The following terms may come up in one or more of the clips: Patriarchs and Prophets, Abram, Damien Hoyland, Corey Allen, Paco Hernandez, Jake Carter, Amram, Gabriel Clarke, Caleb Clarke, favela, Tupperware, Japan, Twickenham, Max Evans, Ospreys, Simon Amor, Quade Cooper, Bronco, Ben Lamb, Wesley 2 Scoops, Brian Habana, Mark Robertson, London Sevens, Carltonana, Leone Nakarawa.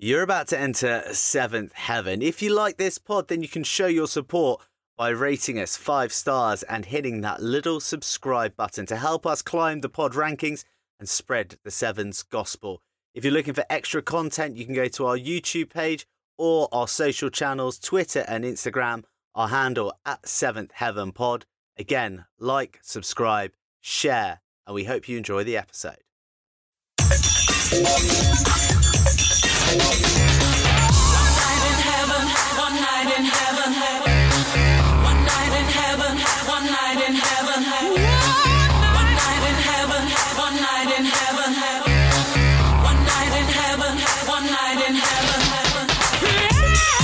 You're about to enter Seventh Heaven. If you like this pod, then you can show your support by rating us 5 stars and hitting that little subscribe button to help us climb the pod rankings and spread the Sevens gospel. If you're looking for extra content, you can go to our YouTube page or our social channels, Twitter and Instagram, our handle at Seventh Heaven Pod. Again, like, subscribe, share, and we hope you enjoy the episode.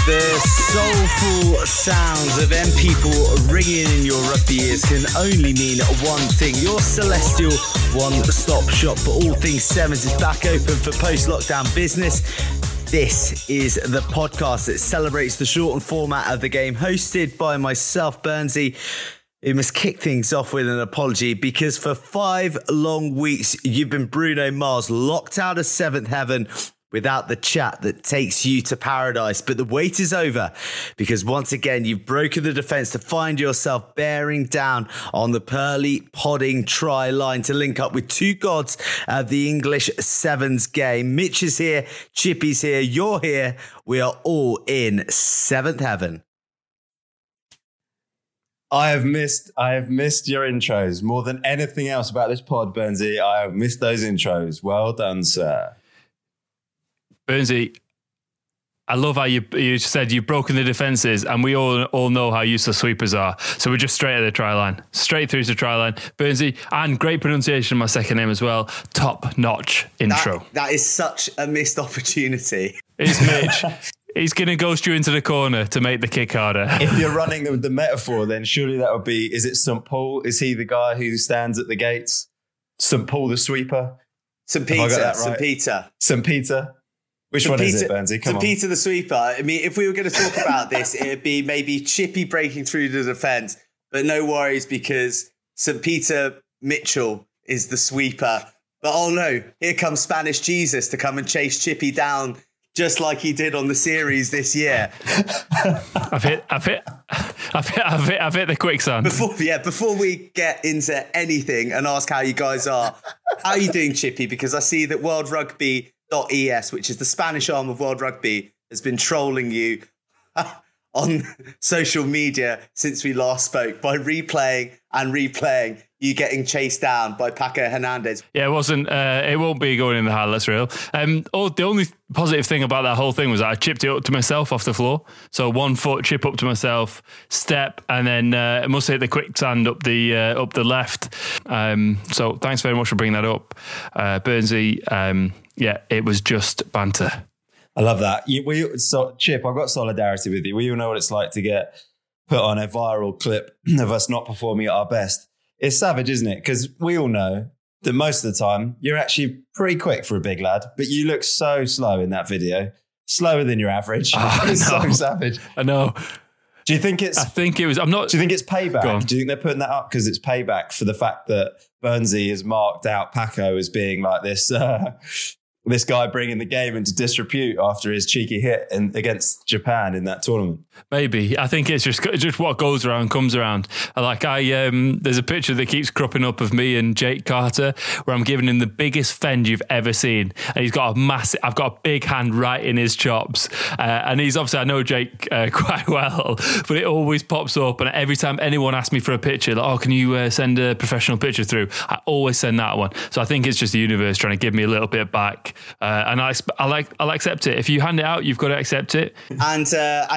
The soulful sounds of M People ringing in your rugby ears can only mean one thing. Your celestial one-stop shop for all things Sevens is back open for post-lockdown business. This is the podcast that celebrates the shortened format of the game, hosted by myself, Bernsey. We must kick things off with an apology because for 5 long weeks, you've been Bruno Mars, locked out of Seventh Heaven, without the chat that takes you to paradise. But the wait is over because once again, you've broken the defence to find yourself bearing down on the pearly podding try line to link up with two gods of the English Sevens game. Mitch is here, Chippy's here, you're here. We are all in Seventh Heaven. I have missed your intros more than anything else about this pod, Bernsey. I have missed those intros. Well done, sir. Bernsey, I love how you said you've broken the defences, and we all know how useless sweepers are. So we're just straight at the try line, straight through to the try line. Bernsey, and great pronunciation of my second name as well. Top notch intro. That is such a missed opportunity. It's Mitch. He's going to ghost you into the corner to make the kick harder. If you're running the metaphor, then surely that would be, is it St. Paul? Is he the guy who stands at the gates? St. Paul the sweeper? St. Peter. Which St. one Peter, is it, Bernsey? Come St. on. Peter the Sweeper. I mean, if we were going to talk about this, it'd be maybe Chippy breaking through the defence, but no worries because St. Peter Mitchell is the sweeper. But oh no, here comes Spanish Jesus to come and chase Chippy down just like he did on the series this year. I've hit the quicksand. Before we get into anything and ask how you guys are, how are you doing, Chippy? Because I see that World Rugby .es, which is the Spanish arm of World Rugby, has been trolling you on social media since we last spoke by replaying you getting chased down by Paco Hernandez. Yeah, it wasn't. It won't be going in the highlights reel. The only positive thing about that whole thing was that I chipped it up to myself off the floor. So 1 foot chip up to myself, step, and then I must hit the quicksand up the left. So thanks very much for bringing that up, Bernsey. Yeah, it was just banter. I love that. Chip, I've got solidarity with you. We all know what it's like to get put on a viral clip of us not performing at our best. It's savage, isn't it? Because we all know that most of the time, you're actually pretty quick for a big lad, but you look so slow in that video. Slower than your average. Oh, it's so savage. I know. Do you think it's... I think it was... I'm not... Do you think it's payback? Do you think they're putting that up because it's payback for the fact that Bernsey has marked out Paco as being like this... this guy bringing the game into disrepute after his cheeky hit against Japan in that tournament. Maybe. I think it's just what goes around comes around. There's a picture that keeps cropping up of me and Jake Carter where I'm giving him the biggest fend you've ever seen. And he's got I've got a big hand right in his chops. And he's obviously, I know Jake quite well, but it always pops up. And every time anyone asks me for a picture, like, oh, can you send a professional picture through? I always send that one. So I think it's just the universe trying to give me a little bit back. And I'll accept it. If you hand it out, you've got to accept it. And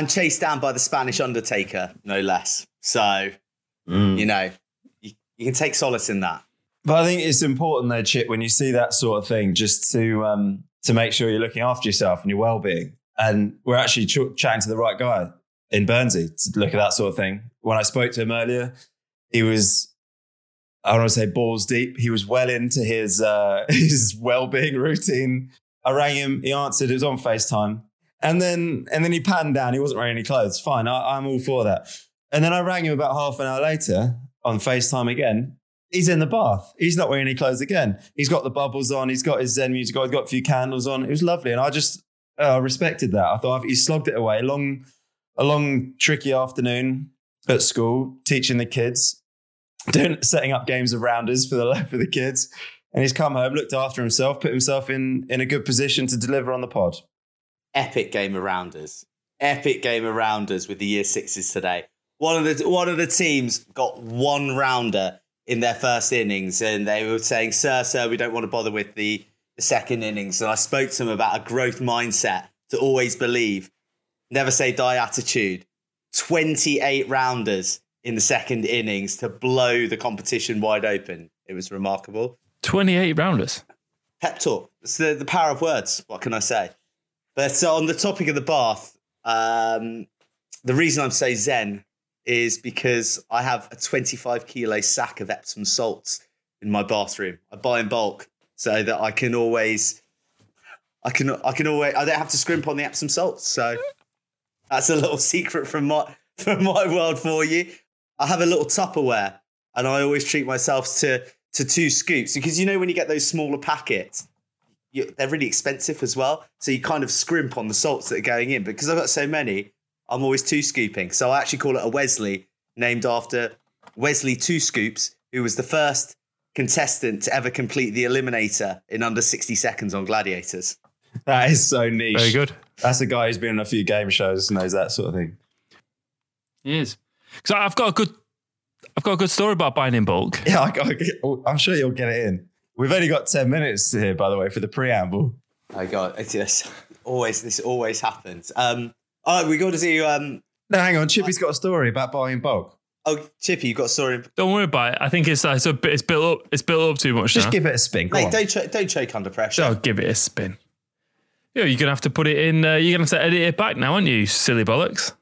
chased down by the Spanish Undertaker, no less. So, You know, you can take solace in that. But I think it's important though, Chip, when you see that sort of thing, just to make sure you're looking after yourself and your well-being. And we're actually chatting to the right guy in Bernsey to look at that sort of thing. When I spoke to him earlier, he was... I don't want to say balls deep. He was well into his well-being routine. I rang him. He answered. It was on FaceTime. And then he panned down. He wasn't wearing any clothes. Fine. I'm all for that. And then I rang him about half an hour later on FaceTime again. He's in the bath. He's not wearing any clothes again. He's got the bubbles on. He's got his Zen music on. He's got a few candles on. It was lovely. And I just I respected that. I thought he slogged it away. A long, tricky afternoon at school, teaching the kids, setting up games of rounders for the kids. And he's come home, looked after himself, put himself in a good position to deliver on the pod. Epic game of rounders. Epic game of rounders with the year sixes today. One of the teams got one rounder in their first innings, and they were saying, sir, we don't want to bother with the second innings. And I spoke to him about a growth mindset, to always believe, never say die attitude. 28 rounders in the second innings to blow the competition wide open. It was remarkable. 28 rounders. Pep talk. It's the power of words. What can I say? But on the topic of the bath, the reason I'm so zen is because I have a 25-kilo sack of Epsom salts in my bathroom. I buy in bulk so that I can always I don't have to scrimp on the Epsom salts. So that's a little secret from my world for you. I have a little Tupperware, and I always treat myself to 2 scoops, because you know when you get those smaller packets, they're really expensive as well. So you kind of scrimp on the salts that are going in. Because I've got so many, I'm always 2 scooping. So I actually call it a Wesley, named after Wesley 2 Scoops, who was the first contestant to ever complete the eliminator in under 60 seconds on Gladiators. That is so niche. Very good. That's a guy who's been on a few game shows, knows that sort of thing. He is. Because I've got a good story about buying in bulk. Yeah, I'm sure you'll get it in. We've only got 10 minutes here, by the way, for the preamble. Oh, God. This always happens. All right, we got to do... No, hang on. Chippy's got a story about buying in bulk. Oh, Chippy, you've got a story. Don't worry about it. I think it's built up too much. Just give it a spin. Mate, don't choke under pressure. Oh, give it a spin. Yeah, you're going to have to put it in... you're going to have to edit it back now, aren't you, silly bollocks?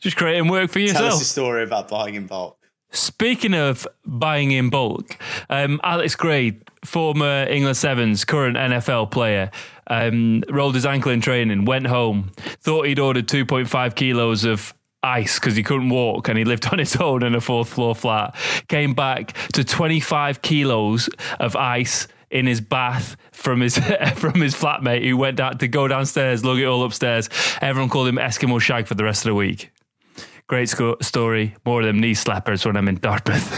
Just creating work for yourself. Tell us a story about buying in bulk. Speaking of buying in bulk, Alex Gray, former England Sevens, current NFL player, rolled his ankle in training, went home, thought he'd ordered 2.5 kilos of ice because he couldn't walk and he lived on his own in a 4th floor flat. Came back to 25 kilos of ice in his bath from his flatmate, who went out to go downstairs, lug it all upstairs. Everyone called him Eskimo Shag for the rest of the week. Great story. More of them knee slappers when I'm in Dartmouth.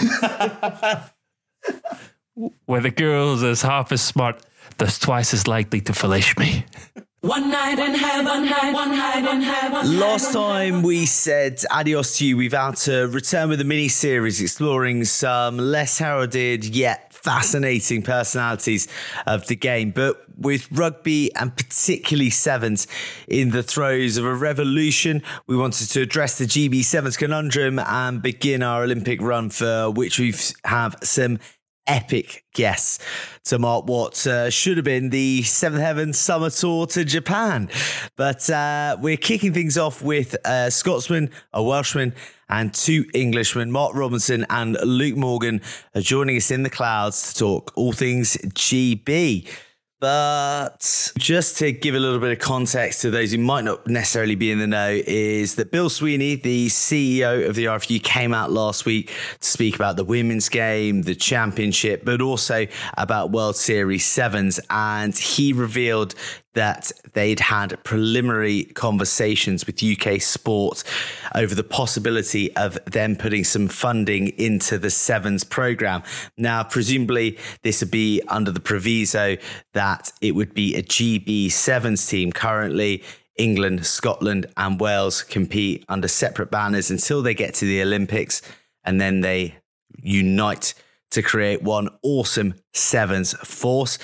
Where the girls is half as smart, that's twice as likely to fellate me. One night in heaven, one night in heaven. Last time we said adios to you, we've had to return with a mini-series exploring some less heralded yet fascinating personalities of the game. But with rugby and particularly sevens in the throes of a revolution, we wanted to address the GB sevens conundrum and begin our Olympic run, for which we have some epic guests to mark what should have been the Seventh Heaven summer tour to Japan. But we're kicking things off with a Scotsman, a Welshman, and 2 Englishmen, Mark Robertson and Luke Morgan, are joining us in the clouds to talk all things GB. But just to give a little bit of context to those who might not necessarily be in the know, is that Bill Sweeney, the CEO of the RFU, came out last week to speak about the women's game, the championship, but also about World Series sevens. And he revealed that they'd had preliminary conversations with UK Sport over the possibility of them putting some funding into the sevens programme. Now, presumably, this would be under the proviso that it would be a GB sevens team. Currently, England, Scotland and Wales compete under separate banners until they get to the Olympics, and then they unite to create one awesome sevens force.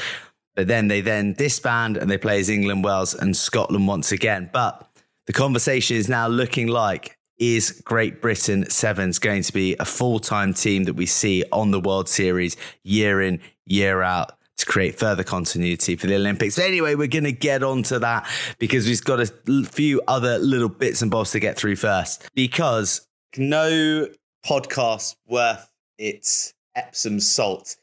But then they disband and they play as England, Wales and Scotland once again. But the conversation is now looking like, is Great Britain sevens going to be a full-time team that we see on the World Series year in, year out, to create further continuity for the Olympics? But anyway, we're going to get on to that because we've got a few other little bits and bobs to get through first. Because no podcast worth its Epsom salt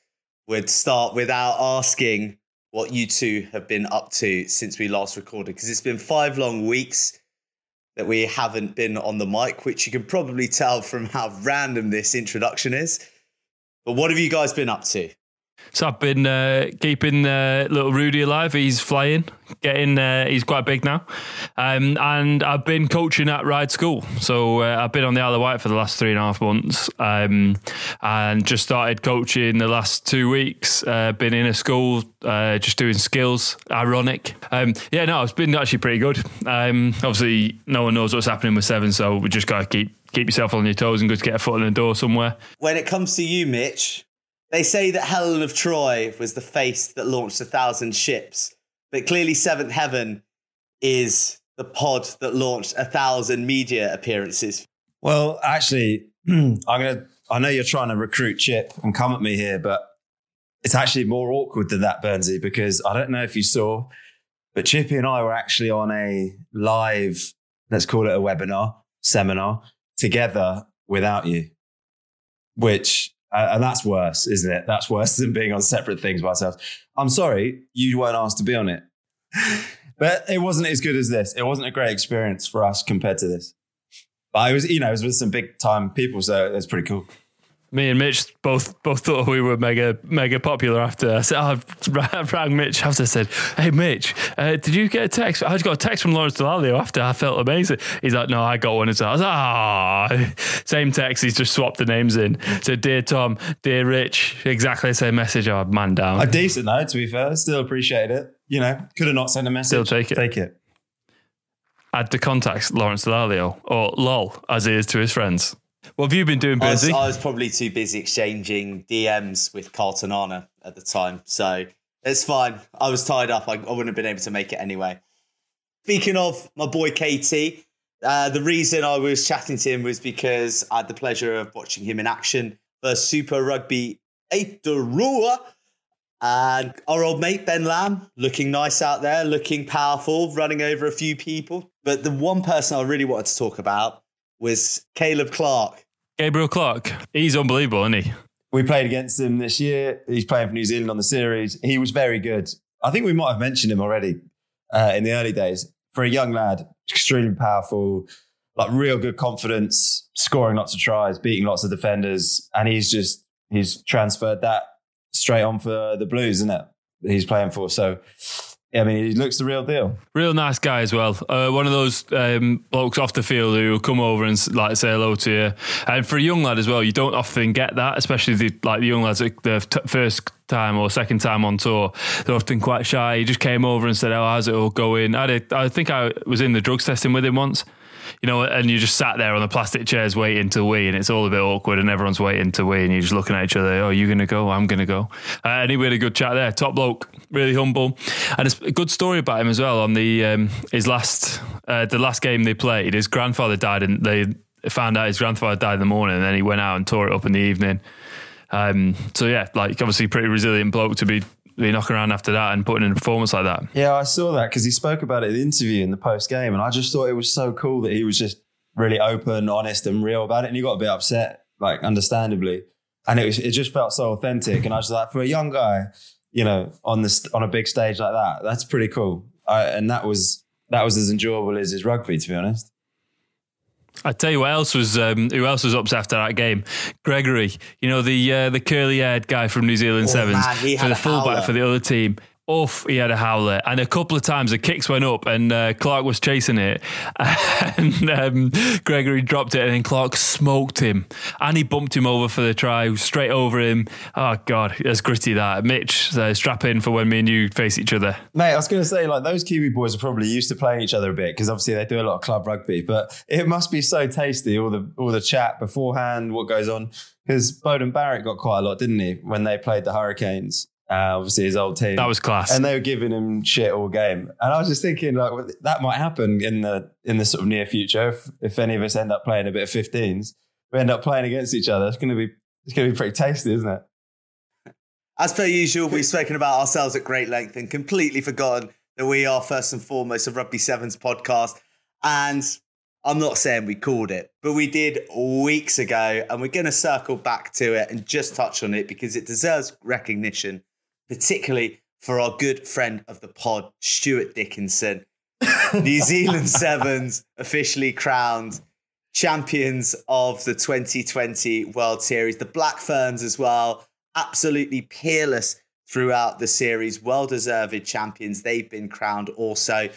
would start without asking what you two have been up to since we last recorded, because it's been 5 long weeks that we haven't been on the mic, which you can probably tell from how random this introduction is. But what have you guys been up to? So I've been keeping little Rudy alive. He's flying, he's quite big now. And I've been coaching at Ryde School. So I've been on the Isle of Wight for the last 3.5 months and just started coaching the last 2 weeks. Been in a school, just doing skills, ironic. It's been actually pretty good. Obviously, no one knows what's happening with Seven, so we just got to keep yourself on your toes and good to get a foot in the door somewhere. When it comes to you, Mitch... They say that Helen of Troy was the face that launched 1,000 ships, but clearly Seventh Heaven is the pod that launched 1,000 media appearances. Well, actually, I know you're trying to recruit Chip and come at me here, but it's actually more awkward than that, Bernsey, because I don't know if you saw, but Chippy and I were actually on a live, let's call it a webinar, seminar, together without you, which... and that's worse, isn't it? That's worse than being on separate things by ourselves. I'm sorry, you weren't asked to be on it. But it wasn't as good as this. It wasn't a great experience for us compared to this. But it was with some big time people, so it was pretty cool. Me and Mitch both thought we were mega popular after. So I rang Mitch after, I said, hey, Mitch, did you get a text? I just got a text from Lawrence Delaglio after. I felt amazing. He's like, no, I got one as well. I was like, oh, same text. He's just swapped the names in. So dear Tom, dear Rich, exactly the same message. Oh, man down. A decent though, to be fair. Still appreciate it. You know, could have not sent a message. Still take it. Take it. Add the contacts, Lawrence Delaglio, or lol, as he is to his friends. What have you been doing, Benzie? I was probably too busy exchanging DMs with Carltonana at the time. So it's fine. I was tied up. I wouldn't have been able to make it anyway. Speaking of my boy KT, the reason I was chatting to him was because I had the pleasure of watching him in action for Super Rugby 8 de Rouen. And our old mate, Ben Lamb, looking nice out there, looking powerful, running over a few people. But the one person I really wanted to talk about was Caleb Clarke. Gabriel Clarke. He's unbelievable, isn't he? We played against him this year. He's playing for New Zealand on the series. He was very good. I think we might have mentioned him already in the early days. For a young lad, extremely powerful, like real good confidence, scoring lots of tries, beating lots of defenders. And he's transferred that straight on for the Blues, isn't it? He's playing for. So... I mean, he looks the real deal. Real nice guy as well. One of those blokes off the field who will come over and like say hello to you. And for a young lad as well, you don't often get that, especially the young lads the first time or second time on tour. They're often quite shy. He just came over and said, "Oh, how's it all going?" I think I was in the drugs testing with him once. You know, and you just sat there on the plastic chairs waiting to wee, and it's all a bit awkward, and everyone's waiting to wee, and you're just looking at each other. Oh, you're going to go? I'm going to go. And he had a good chat there. Top bloke, really humble, and it's a good story about him as well. On the last game they played, his grandfather died, and they found out his grandfather died in the morning, and then he went out and tore it up in the evening. Obviously, pretty resilient bloke to be knocking around after that and putting in a performance like that. Yeah, I saw that because he spoke about it in the interview in the post game, and I just thought it was so cool that he was just really open, honest and real about it, and he got a bit upset, like understandably, and it just felt so authentic. And I was like, for a young guy, you know, on a big stage like that, that's pretty cool. And that was as enjoyable as his rugby, to be honest. I tell you what else was who else was upset after that game? Gregory, you know, the curly-haired guy from New Zealand Sevens, man, for the fullback for the other team. Off, he had a howler, and a couple of times the kicks went up, and Clarke was chasing it, and Gregory dropped it, and then Clarke smoked him, and he bumped him over for the try, straight over him. Oh God, that's gritty. That Mitch, strap in for when me and you face each other, mate. I was going to say, like, those Kiwi boys are probably used to playing each other a bit because obviously they do a lot of club rugby, but it must be so tasty, all the chat beforehand, what goes on, because Beauden Barrett got quite a lot, didn't he, when they played the Hurricanes? Obviously his old team. That was class. And they were giving him shit all game. And I was just thinking, like, well, that might happen in the sort of near future if any of us end up playing a bit of 15s. We end up playing against each other. It's going to be pretty tasty, isn't it? As per usual, we've spoken about ourselves at great length and completely forgotten that we are first and foremost a Rugby Sevens podcast. And I'm not saying we called it, but we did weeks ago, and we're going to circle back to it and just touch on it because it deserves recognition. Particularly for our good friend of the pod, Stuart Dickinson. New Zealand Sevens officially crowned champions of the 2020 World Series. The Black Ferns as well absolutely peerless throughout the series. Well-deserved champions. They've been crowned also.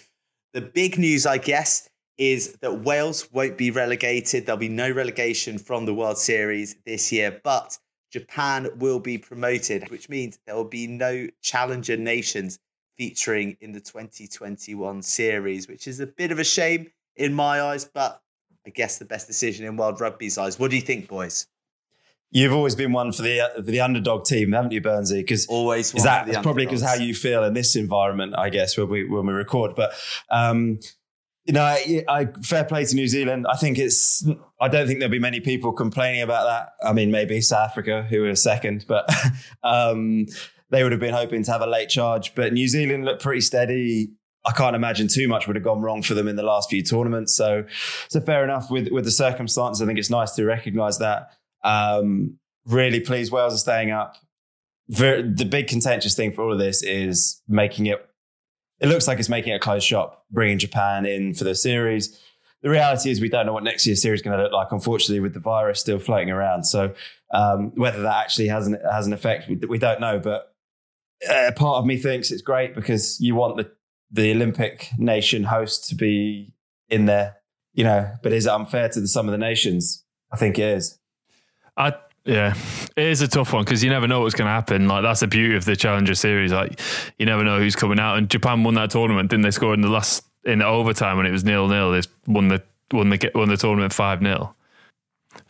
The big news, I guess, is that Wales won't be relegated. There'll be no relegation from the World Series this year, but Japan will be promoted, which means there will be no challenger nations featuring in the 2021 series, which is a bit of a shame in my eyes, but I guess the best decision in World Rugby's eyes. What do you think, boys? You've always been one for the underdog team, haven't you, Bernsey? Because always one for the underdogs. Probably because how you feel in this environment, I guess, when we record. But you know, I fair play to New Zealand. I don't think there'll be many people complaining about that. I mean, maybe South Africa, who were second, but they would have been hoping to have a late charge. But New Zealand looked pretty steady. I can't imagine too much would have gone wrong for them in the last few tournaments. So fair enough with the circumstances. I think it's nice to recognise that. Really pleased Wales are staying up. The big contentious thing for all of this is making it. It looks like it's making it a closed shop, bringing Japan in for the series. The reality is we don't know what next year's series is going to look like, unfortunately, with the virus still floating around. So whether that actually has an effect, we don't know. But part of me thinks it's great because you want the Olympic nation host to be in there, you know. But is it unfair to the sum of the nations? I think it is. It is a tough one because you never know what's going to happen. Like, that's the beauty of the Challenger Series. Like, you never know who's coming out. And Japan won that tournament, didn't they? Score in the overtime when it was 0-0. They won the tournament 5-0.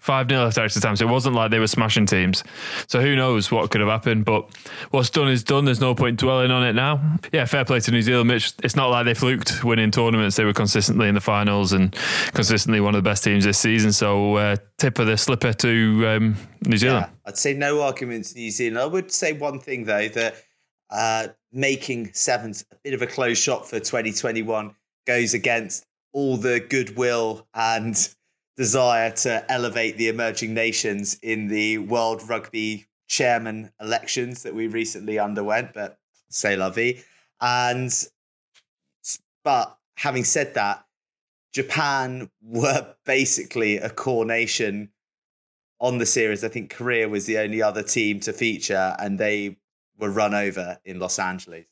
5-0 after extra time. So it wasn't like they were smashing teams. So who knows what could have happened, but what's done is done. There's no point dwelling on it now. Yeah, fair play to New Zealand, Mitch. It's not like they fluked winning tournaments. They were consistently in the finals and consistently one of the best teams this season. So tip of the slipper to New Zealand. Yeah, I'd say no arguments to New Zealand. I would say one thing though, that making Sevens a bit of a closed shop for 2021 goes against all the goodwill and desire to elevate the emerging nations in the World Rugby chairman elections that we recently underwent, but c'est la vie. But having said that, Japan were basically a core nation on the series. I think Korea was the only other team to feature, and they were run over in Los Angeles.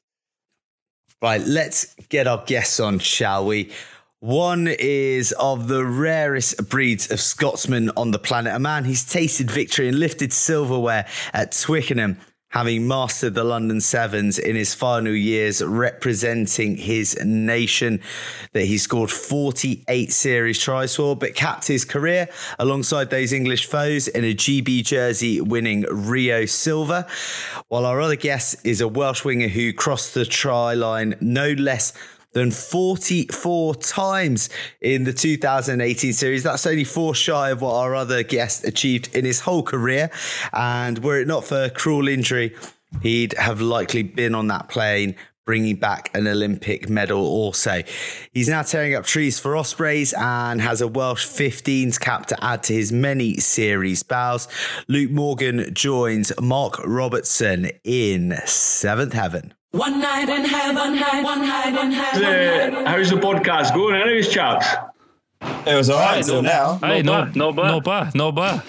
Right, let's get our guests on, shall we? One is of the rarest breeds of Scotsman on the planet, a man who's tasted victory and lifted silverware at Twickenham, having mastered the London Sevens in his final years representing his nation that he scored 48 series tries for, but capped his career alongside those English foes in a GB jersey winning Rio silver. While our other guest is a Welsh winger who crossed the try line no less than 44 times in the 2018 series. That's only 4 shy of what our other guest achieved in his whole career. And were it not for cruel injury, he'd have likely been on that plane, bringing back an Olympic medal also. He's now tearing up trees for Ospreys and has a Welsh 15s cap to add to his many series bows. Luke Morgan joins Mark Robertson in Seventh Heaven. One night in heaven, one night. How's the podcast going, anyways, chaps? It was all right until now. Hey, no bad.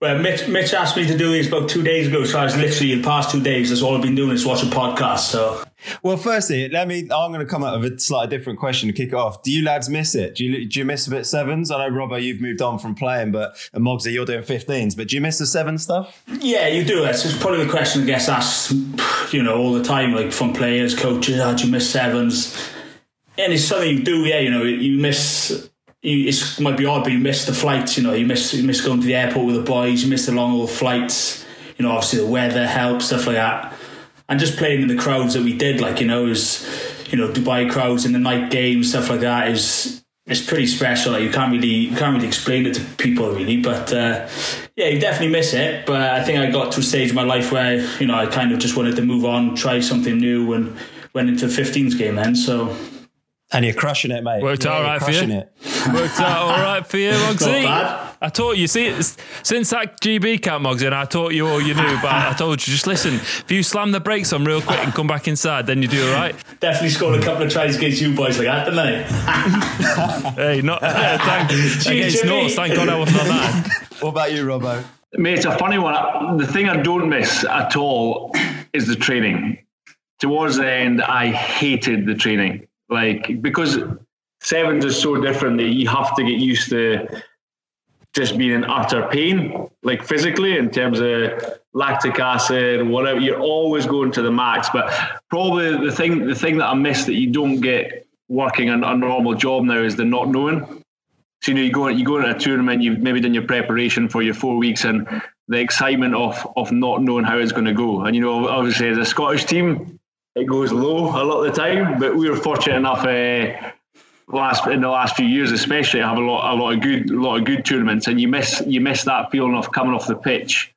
Well, Mitch asked me to do this about 2 days ago, so I was literally, the past 2 days, that's all I've been doing is watching podcasts, so. Well, firstly, I'm going to come out of a slightly different question to kick it off. Do you lads miss it? Do you miss a bit sevens? I know, Robbo, you've moved on from playing, and Mogsy, you're doing 15s, but do you miss the seven stuff? Yeah, you do. It's probably the question I guess asked, all the time, like from players, coaches, do you miss sevens? And it's something you do, yeah, you miss. It might be odd, but you miss the flights, you miss going to the airport with the boys, you miss the long haul flights, obviously the weather helps, stuff like that. And just playing in the crowds that we did, Dubai crowds and the night games, stuff like that is pretty special. Like, you can't really explain it to people really, but yeah, you definitely miss it. But I think I got to a stage in my life where, I kind of just wanted to move on, try something new, and went into a 15s game then, so. And you're crushing it, mate. Worked out all right for you, Mogsy. I taught you. See, since that GB camp, Mogsy, I taught you all you knew, but I told you, just listen, if you slam the brakes on real quick and come back inside, then you do all right. Definitely scored a couple of tries against you boys like that, didn't I? Hey, not... thank God I wasn't on that. What about you, Robbo? Mate, it's a funny one. The thing I don't miss at all is the training. Towards the end, I hated the training. Like, because sevens is so different that you have to get used to just being in utter pain, like physically, in terms of lactic acid, whatever. You're always going to the max. But probably the thing that I miss that you don't get working a normal job now is the not knowing. So, you know, you go into a tournament, you've maybe done your preparation for your 4 weeks, and the excitement of not knowing how it's going to go. And, you know, obviously as a Scottish team, it goes low a lot of the time, but we were fortunate enough in the last few years, especially, to have a lot of good tournaments, and you miss that feeling of coming off the pitch,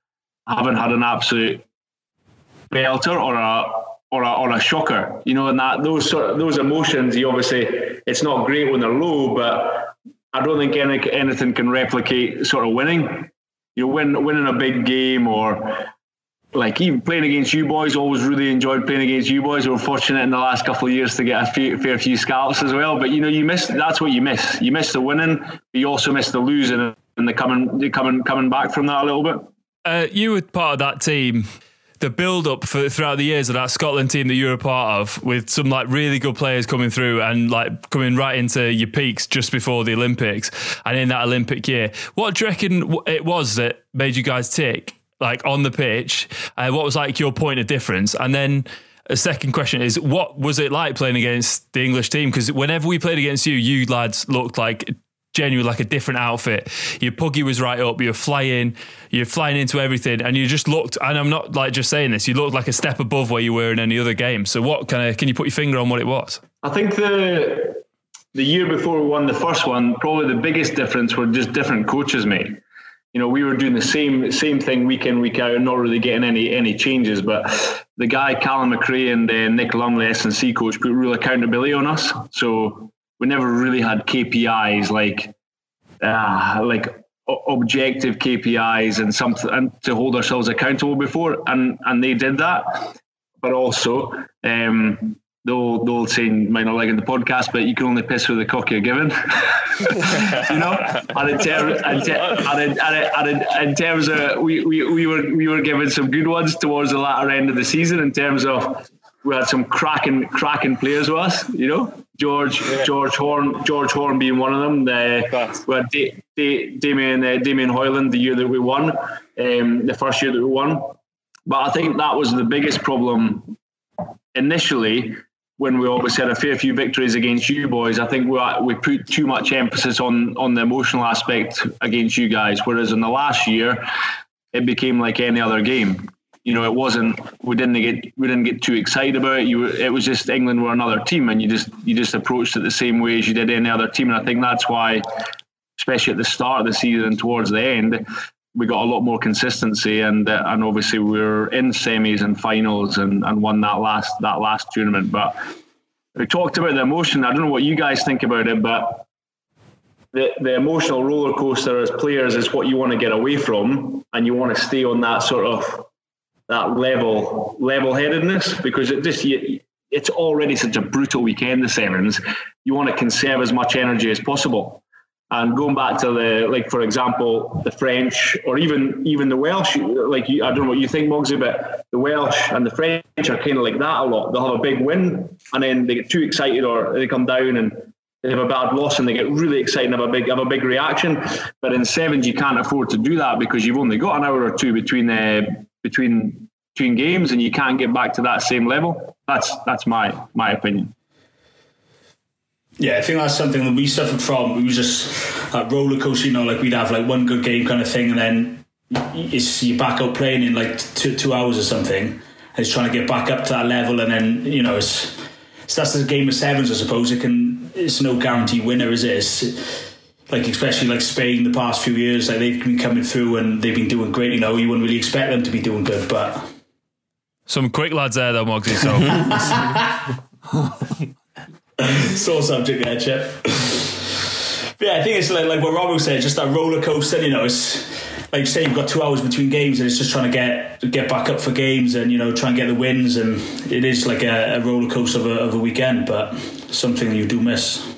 having had an absolute belter or a shocker, you know, and that those emotions. You obviously, it's not great when they're low, but I don't think anything can replicate sort of winning. You know, winning a big game, or like even playing against you boys. Always really enjoyed playing against you boys. We were fortunate in the last couple of years to get a fair few scalps as well. But, you know, that's what you miss. You miss the winning, but you also miss the losing and the coming back from that a little bit. You were part of that team, the build-up throughout the years of that Scotland team that you were a part of, with some like really good players coming through and like coming right into your peaks just before the Olympics and in that Olympic year. What do you reckon it was that made you guys tick, like on the pitch? What was like your point of difference? And then a second question is, what was it like playing against the English team? Because whenever we played against you, you lads looked like genuinely like a different outfit. Your puggy was right up, you're flying into everything, and you just looked, and I'm not like just saying this, you looked like a step above where you were in any other game. So what kind of, can you put your finger on what it was? I think the year before we won the first one, probably the biggest difference were just different coaches, mate. You know, we were doing the same thing week in, week out, and not really getting any changes, but the guy Callum McRae and Nick Lumley, S&C coach, put real accountability on us. So we never really had KPIs, like objective KPIs and something, and to hold ourselves accountable before, and they did that. But also, the old saying might not like in the podcast, but you can only piss with the cock you're given. You know, and in terms of we were given some good ones towards the latter end of the season, in terms of we had some cracking players with us, you know. George Horn being one of them. We had Damien Hoyland the year that we won, the first year that we won. But I think that was the biggest problem initially, when we obviously had a fair few victories against you boys. I think we put too much emphasis on the emotional aspect against you guys, whereas in the last year, it became like any other game. You know, it wasn't. We didn't get too excited about it. It was just England were another team, and you just approached it the same way as you did any other team. And I think that's why, especially at the start of the season and towards the end, we got a lot more consistency. And obviously we were in semis and finals and won that last tournament. But we talked about the emotion. I don't know what you guys think about it, but the emotional roller coaster as players is what you want to get away from, and you want to stay on that sort of, that level-headedness, because it's already such a brutal weekend, the sevens. You want to conserve as much energy as possible. And going back to for example, the French, or even the Welsh, like, I don't know what you think, Mogsy, but the Welsh and the French are kind of like that a lot. They'll have a big win, and then they get too excited, or they come down and they have a bad loss, and they get really excited and have a big reaction. But in sevens, you can't afford to do that, because you've only got an hour or two between games, and you can't get back to that same level. That's my opinion. Yeah, I think that's something that we suffered from. It was just a roller coaster, you know, like we'd have like one good game kind of thing, and then you're back out playing in like two hours or something, and it's trying to get back up to that level. And then, you know, that's the game of sevens, I suppose. It's no guaranteed winner, is it? Like, especially like Spain the past few years, like they've been coming through and they've been doing great. You know, you wouldn't really expect them to be doing good, but some quick lads there though, Mogsy. So sore subject there, Chip. But yeah, I think it's like what Robbo said, just that roller coaster. You know, it's like, say you've got 2 hours between games, and it's just trying to get back up for games, and, you know, try and get the wins, and it is like a roller coaster of a weekend, but something you do miss.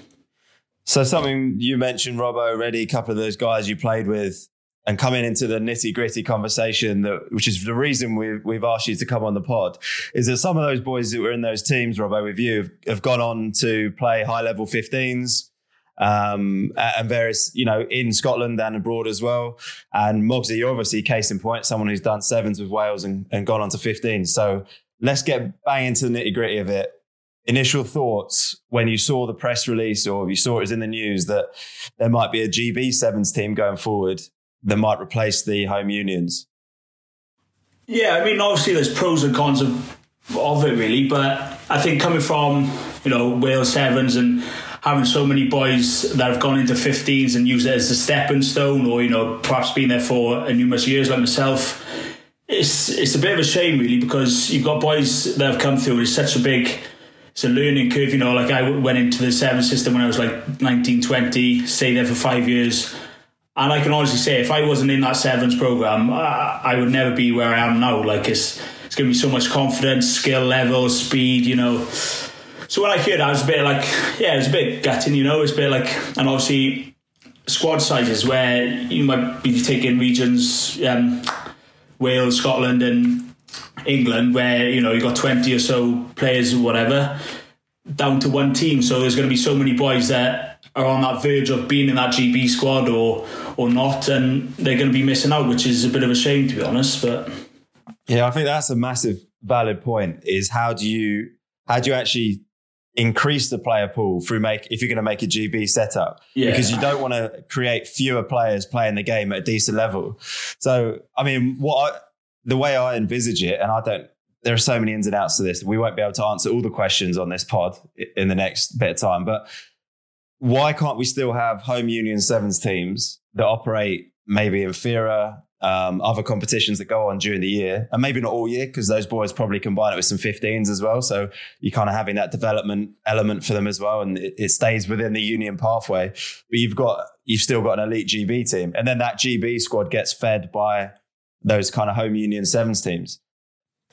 So something you mentioned, Robbo, already, a couple of those guys you played with and coming into the nitty-gritty conversation, that, which is the reason we've asked you to come on the pod, is that some of those boys that were in those teams, Robbo, with you, have gone on to play high-level 15s and various, you know, in Scotland and abroad as well. And Mogsy, you're obviously case in point, someone who's done 7s with Wales and gone on to 15s. So let's get bang into the nitty-gritty of it. Initial thoughts when you saw the press release, or you saw it was in the news that there might be a GB Sevens team going forward that might replace the home unions? Yeah, I mean, obviously there's pros and cons of it, really, but I think coming from, you know, Wales Sevens and having so many boys that have gone into 15s and used it as a stepping stone, or, you know, perhaps been there for numerous years like myself, it's a bit of a shame, really, because you've got boys that have come through, and it's such a big... It's a learning curve, you know, like I went into the Seven system when I was like 19, 20, stayed there for 5 years. And I can honestly say, if I wasn't in that Sevens program, I would never be where I am now. Like, it's given me so much confidence, skill level, speed, you know. So when I heard that, I was a bit like, yeah, it's a bit gutting, you know. It's a bit like, and obviously squad sizes where you might be taking regions, Wales, Scotland and England, where, you know, you've got 20 or so players or whatever down to one team. So there's going to be so many boys that are on that verge of being in that GB squad or not, and they're going to be missing out, which is a bit of a shame, to be honest. But yeah, I think that's a massive valid point, is how do you actually increase the player pool if you're going to make a GB setup, yeah. Because you don't want to create fewer players playing the game at a decent level. So I mean, the way I envisage it, and there are so many ins and outs to this, we won't be able to answer all the questions on this pod in the next bit of time, but why can't we still have home union Sevens teams that operate maybe in FIRA, other competitions that go on during the year, and maybe not all year, because those boys probably combine it with some 15s as well, so you're kind of having that development element for them as well, and it stays within the union pathway, but you've still got an elite GB team, and then that GB squad gets fed by those kind of home union Sevens teams.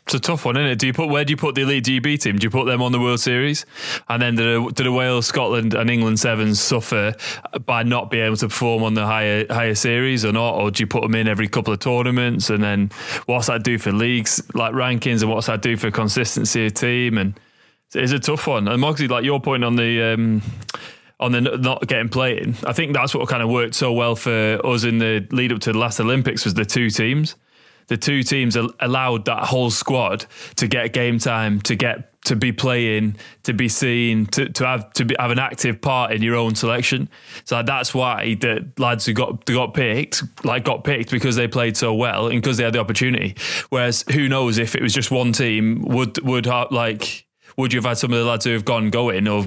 It's a tough one, isn't it? Where do you put the elite GB team? Do you put them on the World Series? And then do the Wales, Scotland and England Sevens suffer by not being able to perform on the higher series or not? Or do you put them in every couple of tournaments? And then what's that do for leagues, like rankings, and what's that do for consistency of team? And it's a tough one. And Mogsy, like your point on the not getting played, I think that's what kind of worked so well for us in the lead up to the last Olympics, was the two teams. The two teams allowed that whole squad to get game time, to be playing, to be seen, to have an active part in your own selection. So that's why the lads who got picked because they played so well and because they had the opportunity. Whereas who knows if it was just one team would you have had some of the lads who have gone in, or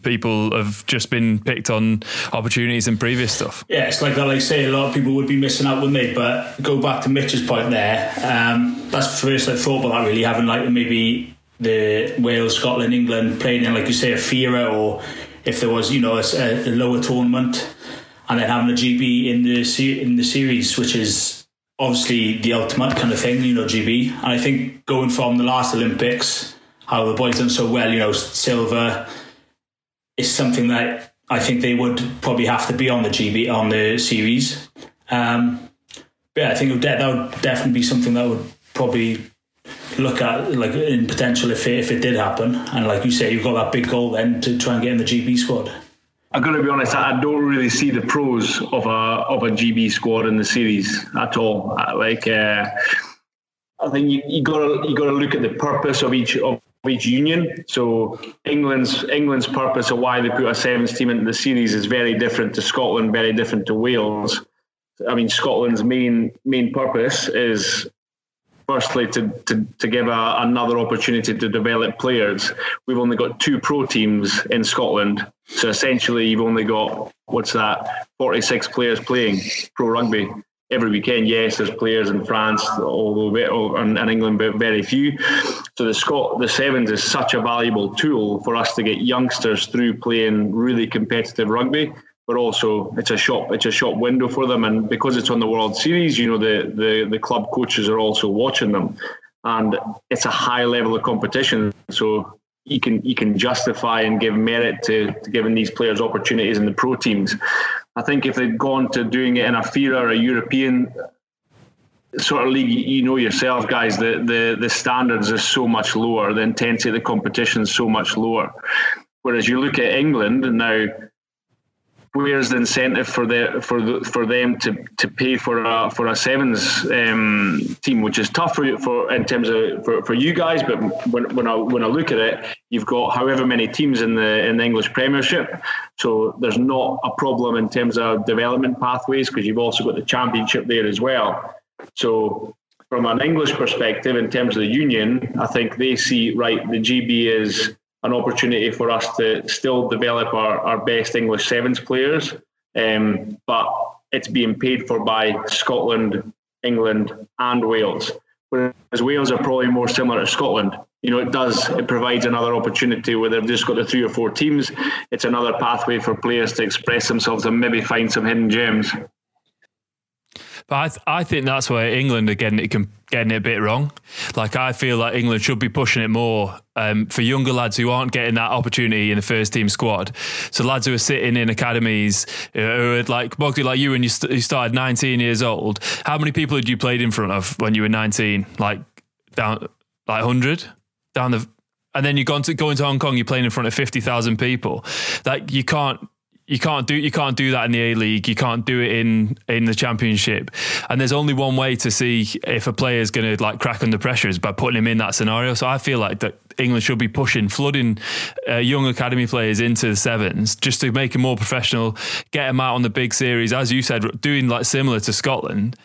people have just been picked on opportunities and previous stuff? Yeah, it's like that. Like I say, a lot of people would be missing out, wouldn't they? But go back to Mitch's point there. That's the first I thought about that, really, having like maybe the Wales, Scotland, England playing in, like you say, a FIRA, or if there was, you know, a lower tournament, and then having a GB in the series, which is obviously the ultimate kind of thing, you know, GB. And I think going from the last Olympics, how the boys done so well, you know, silver is something that I think they would probably have to be on the GB, on the series. Yeah, I think that would definitely be something that would probably look at, like, in potential if it did happen. And like you say, you've got that big goal then to try and get in the GB squad. I've got to be honest, I don't really see the pros of a GB squad in the series at all. I think you got to look at the purpose of each union. So England's purpose of why they put a Sevens team into the series is very different to Scotland, very different to Wales. I mean, Scotland's main purpose is firstly to give another opportunity to develop players. We've only got two pro teams in Scotland, so essentially you've only got 46 players playing pro rugby every weekend. Yes, there's players in France, although in England, but very few. So the Sevens is such a valuable tool for us to get youngsters through playing really competitive rugby, but also it's a shop window for them. And because it's on the World Series, you know, the club coaches are also watching them, and it's a high level of competition. So you can justify and give merit to giving these players opportunities in the pro teams. I think if they'd gone to doing it in a FIRA or a European sort of league, you know yourself, guys, the standards is so much lower, the intensity of the competition is so much lower. Whereas you look at England now, where's the incentive for them to pay for a sevens team, which is tough in terms of for you guys. But when I look at it, you've got however many teams in the English Premiership, so there's not a problem in terms of development pathways because you've also got the Championship there as well. So from an English perspective, in terms of the union, I think they see the GB is an opportunity for us to still develop our best English sevens players, but it's being paid for by Scotland, England and Wales. Whereas Wales are probably more similar to Scotland. You know, it provides another opportunity where they've just got the 3 or 4 teams. It's another pathway for players to express themselves and maybe find some hidden gems. But I think that's where England are getting it a bit wrong. Like, I feel like England should be pushing it more for younger lads who aren't getting that opportunity in the first team squad. So lads who are sitting in academies who are like Bogdy, like you, and you started 19 years old. How many people had you played in front of when you were 19? Like 100 down the, and then you're going to Hong Kong. You're playing in front of 50,000 people. Like, you can't do that in the A-League. You can't do it in the Championship. And there's only one way to see if a player is going to crack under pressure is by putting him in that scenario. So I feel like that England should be flooding young academy players into the sevens just to make them more professional, get them out on the big series, as you said, doing similar to Scotland,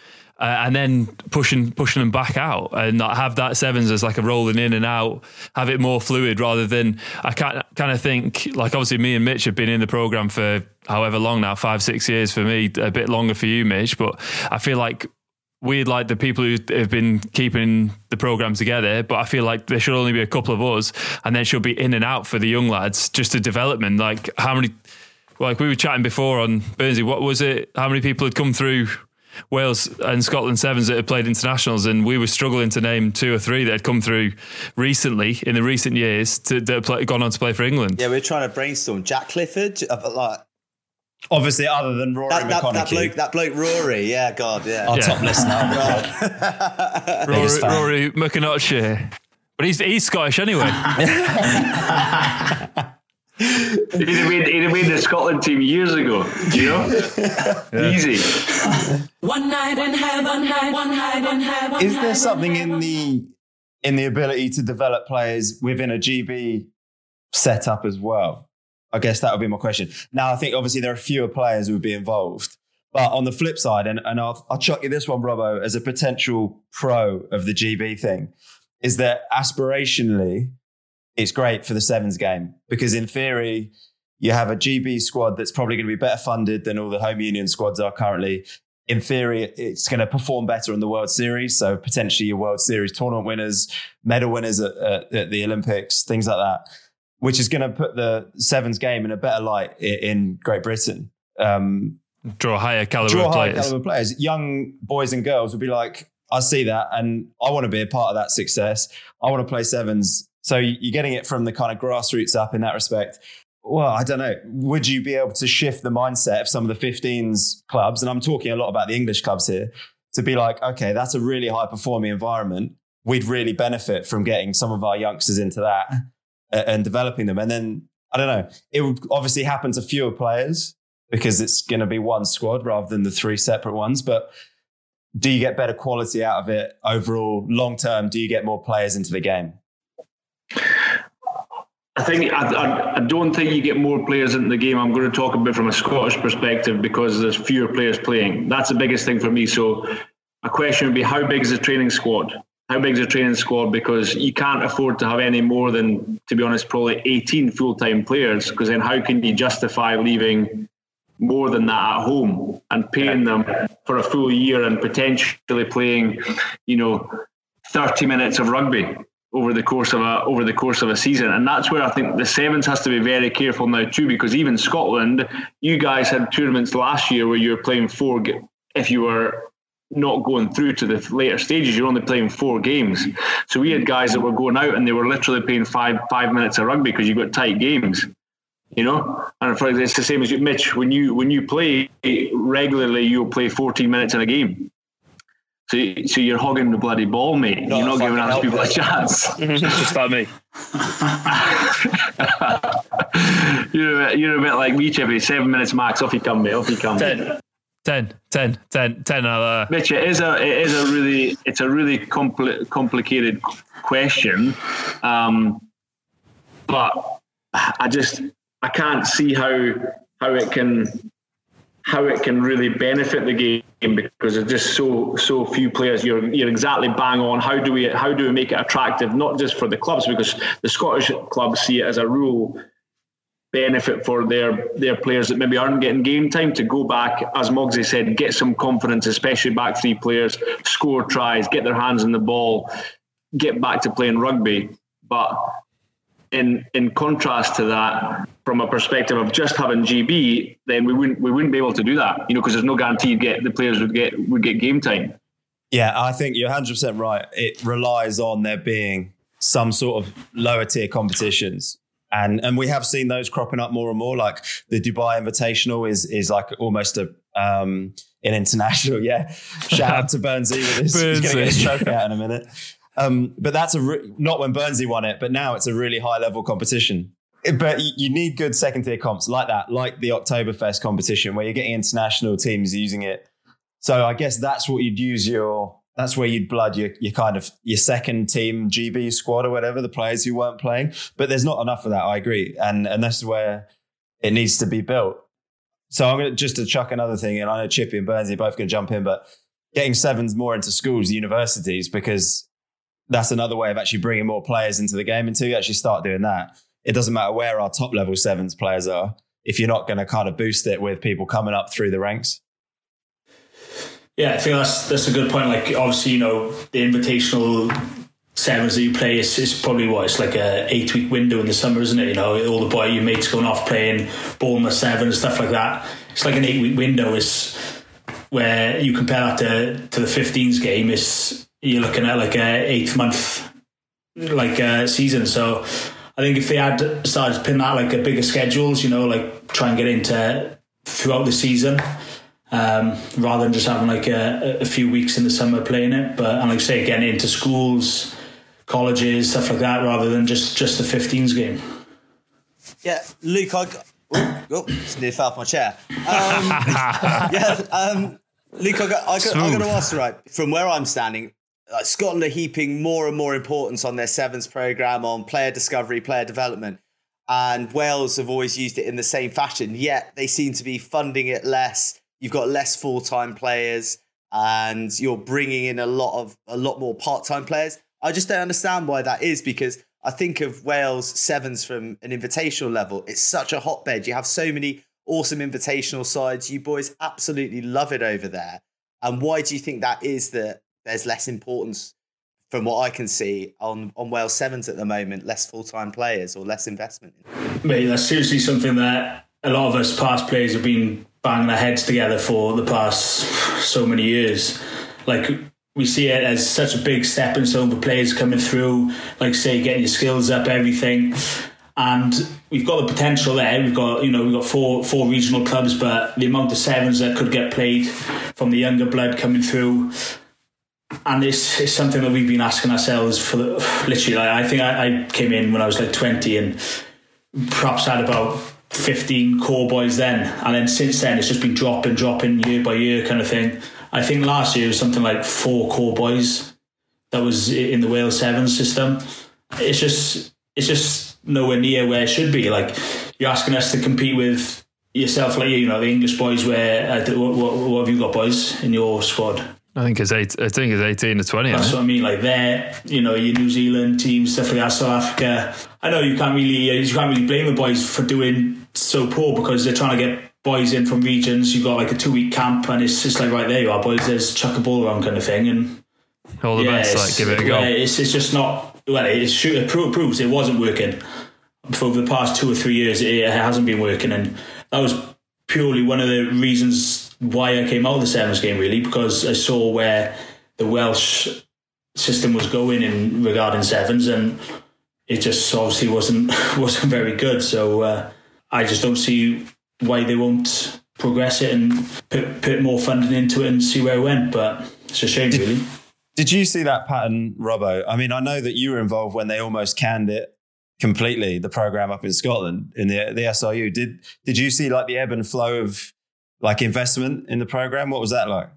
and then pushing them back out and not have that sevens as a rolling in and out, have it more fluid rather than, I kind of think, obviously me and Mitch have been in the programme for however long now, 5-6 years for me, a bit longer for you, Mitch, but I feel like we're the people who have been keeping the programme together, but I feel like there should only be a couple of us and then she'll be in and out for the young lads, just the development. How many, we were chatting before on Bernsey, what was it? How many people had come through Wales and Scotland sevens that had played internationals, and we were struggling to name 2 or 3 that had come through recently in the recent years that had gone on to play for England. Yeah, we're trying to brainstorm. Jack Clifford, obviously, other than Rory McConaughey. That bloke Rory, yeah, God, yeah. Our top list now. Rory McConaughey. But he's Scottish anyway. He'd have made the Scotland team years ago, you know? Yeah. Easy. One night in heaven, one night in heaven. Is there something in the ability to develop players within a GB setup as well? I guess that would be my question. Now, I think obviously there are fewer players who would be involved. But on the flip side, and I'll chuck you this one, Robbo, as a potential pro of the GB thing, is that aspirationally, it's great for the sevens game because in theory, you have a GB squad that's probably going to be better funded than all the home union squads are currently. In theory, it's going to perform better in the World Series. So potentially your World Series tournament winners, medal winners at the Olympics, things like that, which is going to put the sevens game in a better light in Great Britain. Draw higher caliber players. Young boys and girls would be like, I see that and I want to be a part of that success. I want to play sevens. So you're getting it from the kind of grassroots up in that respect. Well, I don't know. Would you be able to shift the mindset of some of the 15s clubs? And I'm talking a lot about the English clubs here to be like, okay, that's a really high performing environment. We'd really benefit from getting some of our youngsters into that and developing them. And then, I don't know, it would obviously happen to fewer players because it's going to be one squad rather than the 3 separate ones. But do you get better quality out of it overall? Long term, do you get more players into the game? I don't think you get more players into the game. I'm going to talk a bit from a Scottish perspective because there's fewer players playing. That's the biggest thing for me. So a question would be, how big is the training squad? How big is the training squad? Because you can't afford to have any more than, to be honest, probably 18 full-time players, because then how can you justify leaving more than that at home and paying them for a full year and potentially playing, 30 minutes of rugby over the course of a season? And that's where I think the sevens has to be very careful now too, because even Scotland, you guys had tournaments last year where you were playing 4. If you were not going through to the later stages, you're only playing 4 games. So we had guys that were going out and they were literally playing 5 minutes of rugby because you got tight games. you know. And for example, it's the same as you, Mitch, when you play regularly, you'll play 14 minutes in a game. So you're hogging the bloody ball, mate. You're not giving other people a chance. Just like me. You're a bit like me, Chevy. 7 minutes max. Off you come, mate. Ten. Mitch, it's a really complicated question, but I can't see how it can really benefit the game, because there's just so few players. You're exactly bang on. How do we make it attractive, not just for the clubs, because the Scottish clubs see it as a real benefit for their players that maybe aren't getting game time to go back, as Mogsy said, get some confidence, especially back three players, score tries, get their hands on the ball, get back to playing rugby. But in contrast to that, from a perspective of just having GB, then we wouldn't be able to do that, you know, because there's no guarantee the players would get game time. Yeah, I think you're 100% right. It relies on there being some sort of lower tier competitions, and we have seen those cropping up more and more. Like the Dubai Invitational is like almost a an international. Yeah, shout out to Bernsey with this. He's going to get his trophy out in a minute. But that's not when Bernsey won it, but now it's a really high level competition. But you need good second tier comps like that, like the Oktoberfest competition, where you're getting international teams using it. So I guess that's what you'd use that's where you'd blood your kind of your second team GB squad or whatever, the players who weren't playing. But there's not enough of that, I agree. And that's where it needs to be built. So I'm going to just to chuck another thing in. I know Chippy and Bernsey are both going to jump in, but getting sevens more into schools, universities, because that's another way of actually bringing more players into the game. Until you actually start doing that, it doesn't matter where our top level sevens players are if you're not going to kind of boost it with people coming up through the ranks. Yeah, I think that's a good point. Like, obviously, you know, the invitational sevens that you play is probably it's like a 8-week window in the summer, isn't it? You know, all the your mates going off playing Bournemouth sevens, stuff like that. It's like an 8-week window is where you compare that to the 15s game. You're looking at like a 8-month season. So I think if they had started to pin that like a bigger schedules, you know, like try and get into throughout the season, rather than just having like a few weeks in the summer playing it. But, and like I say, again, into schools, colleges, stuff like that, rather than just the 15s game. Yeah, Luke, it's near fell off my chair. Luke, I'm going to ask you, right, from where I'm standing, Scotland are heaping more and more importance on their sevens programme, on player discovery, player development, and Wales have always used it in the same fashion, yet they seem to be funding it less. You've got less full-time players and you're bringing in a lot more part-time players. I just don't understand why that is, because I think of Wales sevens from an invitational level. It's such a hotbed. You have so many awesome invitational sides. You boys absolutely love it over there. And why do you think that is, that there's less importance, from what I can see, on Wales sevens at the moment? Less full-time players or less investment? Mate, that's seriously something that a lot of us past players have been banging their heads together for the past so many years. Like, we see it as such a big stepping stone for players coming through, like, say, getting your skills up, everything. And we've got the potential there. We've got four regional clubs, but the amount of sevens that could get played from the younger blood coming through, and it's something that we've been asking ourselves for literally. Like, I think I came in when I was like 20, and perhaps had about 15 core boys then, and then since then it's just been dropping year by year kind of thing. I think last year it was something like 4 core boys that was in the Wales sevens system. It's just nowhere near where it should be. Like, you're asking us to compete with yourself, like, you know, the English boys. Where what have you got, boys, in your squad? I think it's 18 to 20. That's what I mean. Like, there, you know, your New Zealand teams, stuff like that, South Africa. I know you can't really blame the boys for doing so poor, because they're trying to get boys in from regions. You've got like a 2-week camp, and it's just like, right, there you are, boys. There's chuck a ball around kind of thing, and all the best. Like, give it a go. It's just not. Well, it proves it wasn't working. For over the past 2 or 3 years, it hasn't been working, and that was purely one of the reasons why I came out of the sevens game, really, because I saw where the Welsh system was going in regarding sevens, and it just obviously wasn't very good. So I just don't see why they won't progress it and put more funding into it and see where it went. But it's a shame, really. Did you see that pattern, Robbo? I mean, I know that you were involved when they almost canned it completely, the program up in Scotland in the SRU. Did you see like the ebb and flow of like investment in the program? What was that like?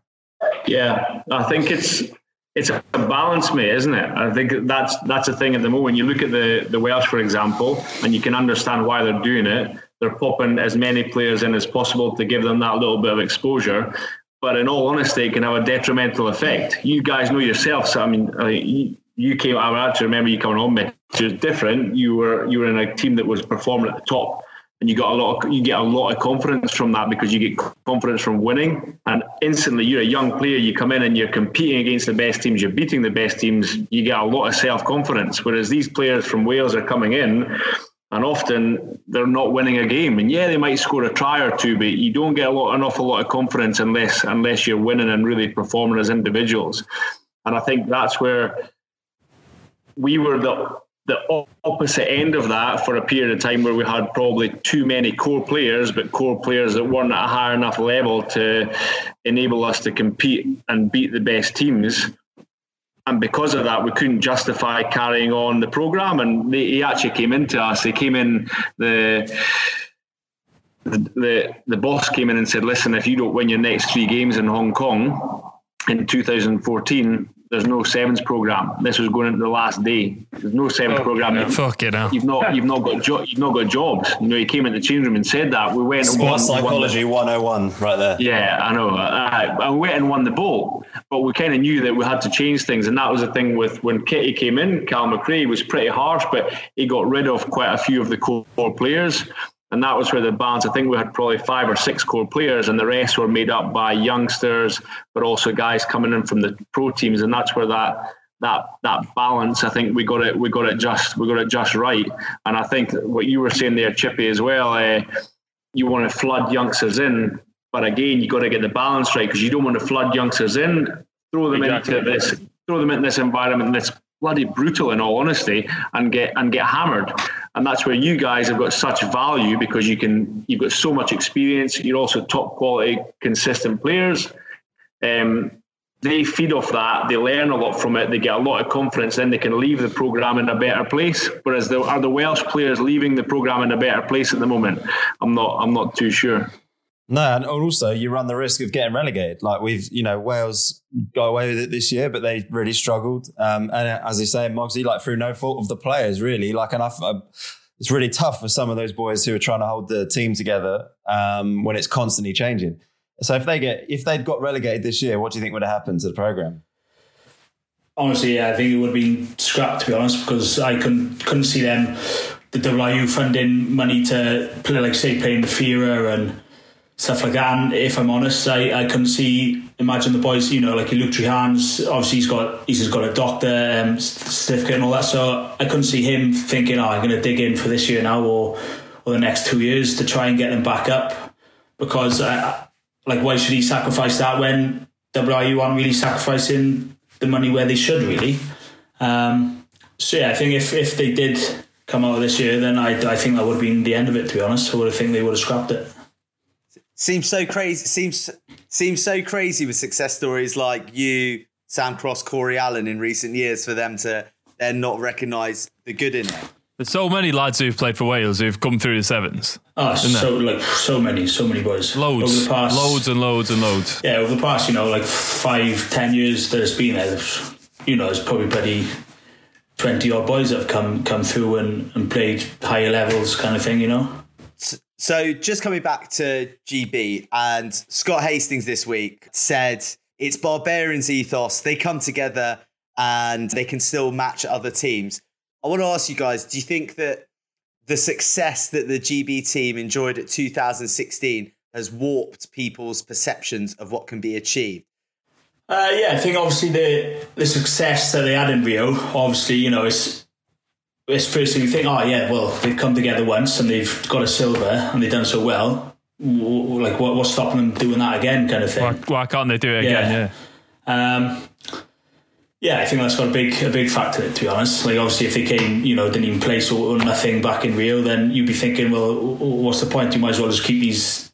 Yeah, I think it's a balance, mate, isn't it? I think that's a thing at the moment. You look at the Welsh, for example, and you can understand why they're doing it. They're popping as many players in as possible to give them that little bit of exposure. But in all honesty, it can have a detrimental effect. You guys know yourselves. I mean, you came. I actually remember you coming on, which is different. You were in a team that was performing at the top, and you got a lot of confidence from that, because you get confidence from winning. And instantly, you're a young player. You come in and you're competing against the best teams. You're beating the best teams. You get a lot of self confidence. Whereas these players from Wales are coming in, and often they're not winning a game. And yeah, they might score a try or two, but you don't get an awful lot of confidence unless you're winning and really performing as individuals. And I think that's where we were the opposite end of that for a period of time, where we had probably too many core players, but core players that weren't at a high enough level to enable us to compete and beat the best teams. And because of that, we couldn't justify carrying on the programme. And he actually came into us. He came in, the boss came in and said, listen, if you don't win your next three games in Hong Kong in 2014, there's no sevens programme. This was going into the last day. There's no sevens programme. Yeah, fuck it out. You've not got jobs. You know, he came in the change room and said that. We went. Sports psychology 101, right there. Yeah, I know. I went and won the bowl, but we kind of knew that we had to change things, and that was the thing with when Kitty came in. Cal McRae was pretty harsh, but he got rid of quite a few of the core players. And that was where the balance, I think we had probably 5 or 6 core players, and the rest were made up by youngsters, but also guys coming in from the pro teams. And that's where that balance, I think we got it just right. And I think what you were saying there, Chippy, as well, you want to flood youngsters in, but again, you got to get the balance right, because you don't want to flood youngsters in, throw them into this environment that's bloody brutal, in all honesty, and get hammered. And that's where you guys have got such value, because you've got so much experience. You're also top quality, consistent players. They feed off that. They learn a lot from it. They get a lot of confidence. Then they can leave the program in a better place. Whereas are the Welsh players leaving the program in a better place at the moment? I'm not too sure. No, and also you run the risk of getting relegated. Like Wales got away with it this year, but they really struggled. And as you say, Mogsy, like through no fault of the players, really. Like, and it's really tough for some of those boys who are trying to hold the team together when it's constantly changing. So if they'd got relegated this year, what do you think would have happened to the program? Honestly, yeah, I think it would have been scrapped, to be honest, because I couldn't see them, the WIU funding money to play, like say playing the FIRA and stuff like that. And if I'm honest, I couldn't imagine the boys, you know, like Luke Trehan's, obviously he's got a doctor certificate and all that, so I couldn't see him thinking, I'm going to dig in for this year now or the next 2 years to try and get them back up, because why should he sacrifice that when WIU aren't really sacrificing the money where they should, really. So yeah, I think if they did come out of this year, then I think that would have been the end of it, to be honest. I would have think they would have scrapped it. Seems so crazy with success stories like you, Sam Cross, Corey Allen in recent years, for them to then not recognise the good in it. There's so many lads who've played for Wales who've come through the sevens. So many boys. Loads and loads. Yeah, over the past, 5-10 years that it's been there, there's probably bloody 20 odd boys that have come through and played higher levels, kind of thing, So just coming back to GB, and Scott Hastings this week said it's Barbarians ethos. They come together and they can still match other teams. I want to ask you guys, do you think that the success that the GB team enjoyed at 2016 has warped people's perceptions of what can be achieved? I think obviously the success that they had in Rio, obviously, it's first thing you think, they've come together once and they've got a silver and they've done so well. Like, what's stopping them doing that again, kind of thing? Why can't they do it again? Yeah. Yeah, I think that's got a big factor in it, to be honest. Like, obviously, if they came, didn't even play, so nothing back in Rio, then you'd be thinking, well, what's the point? You might as well just keep these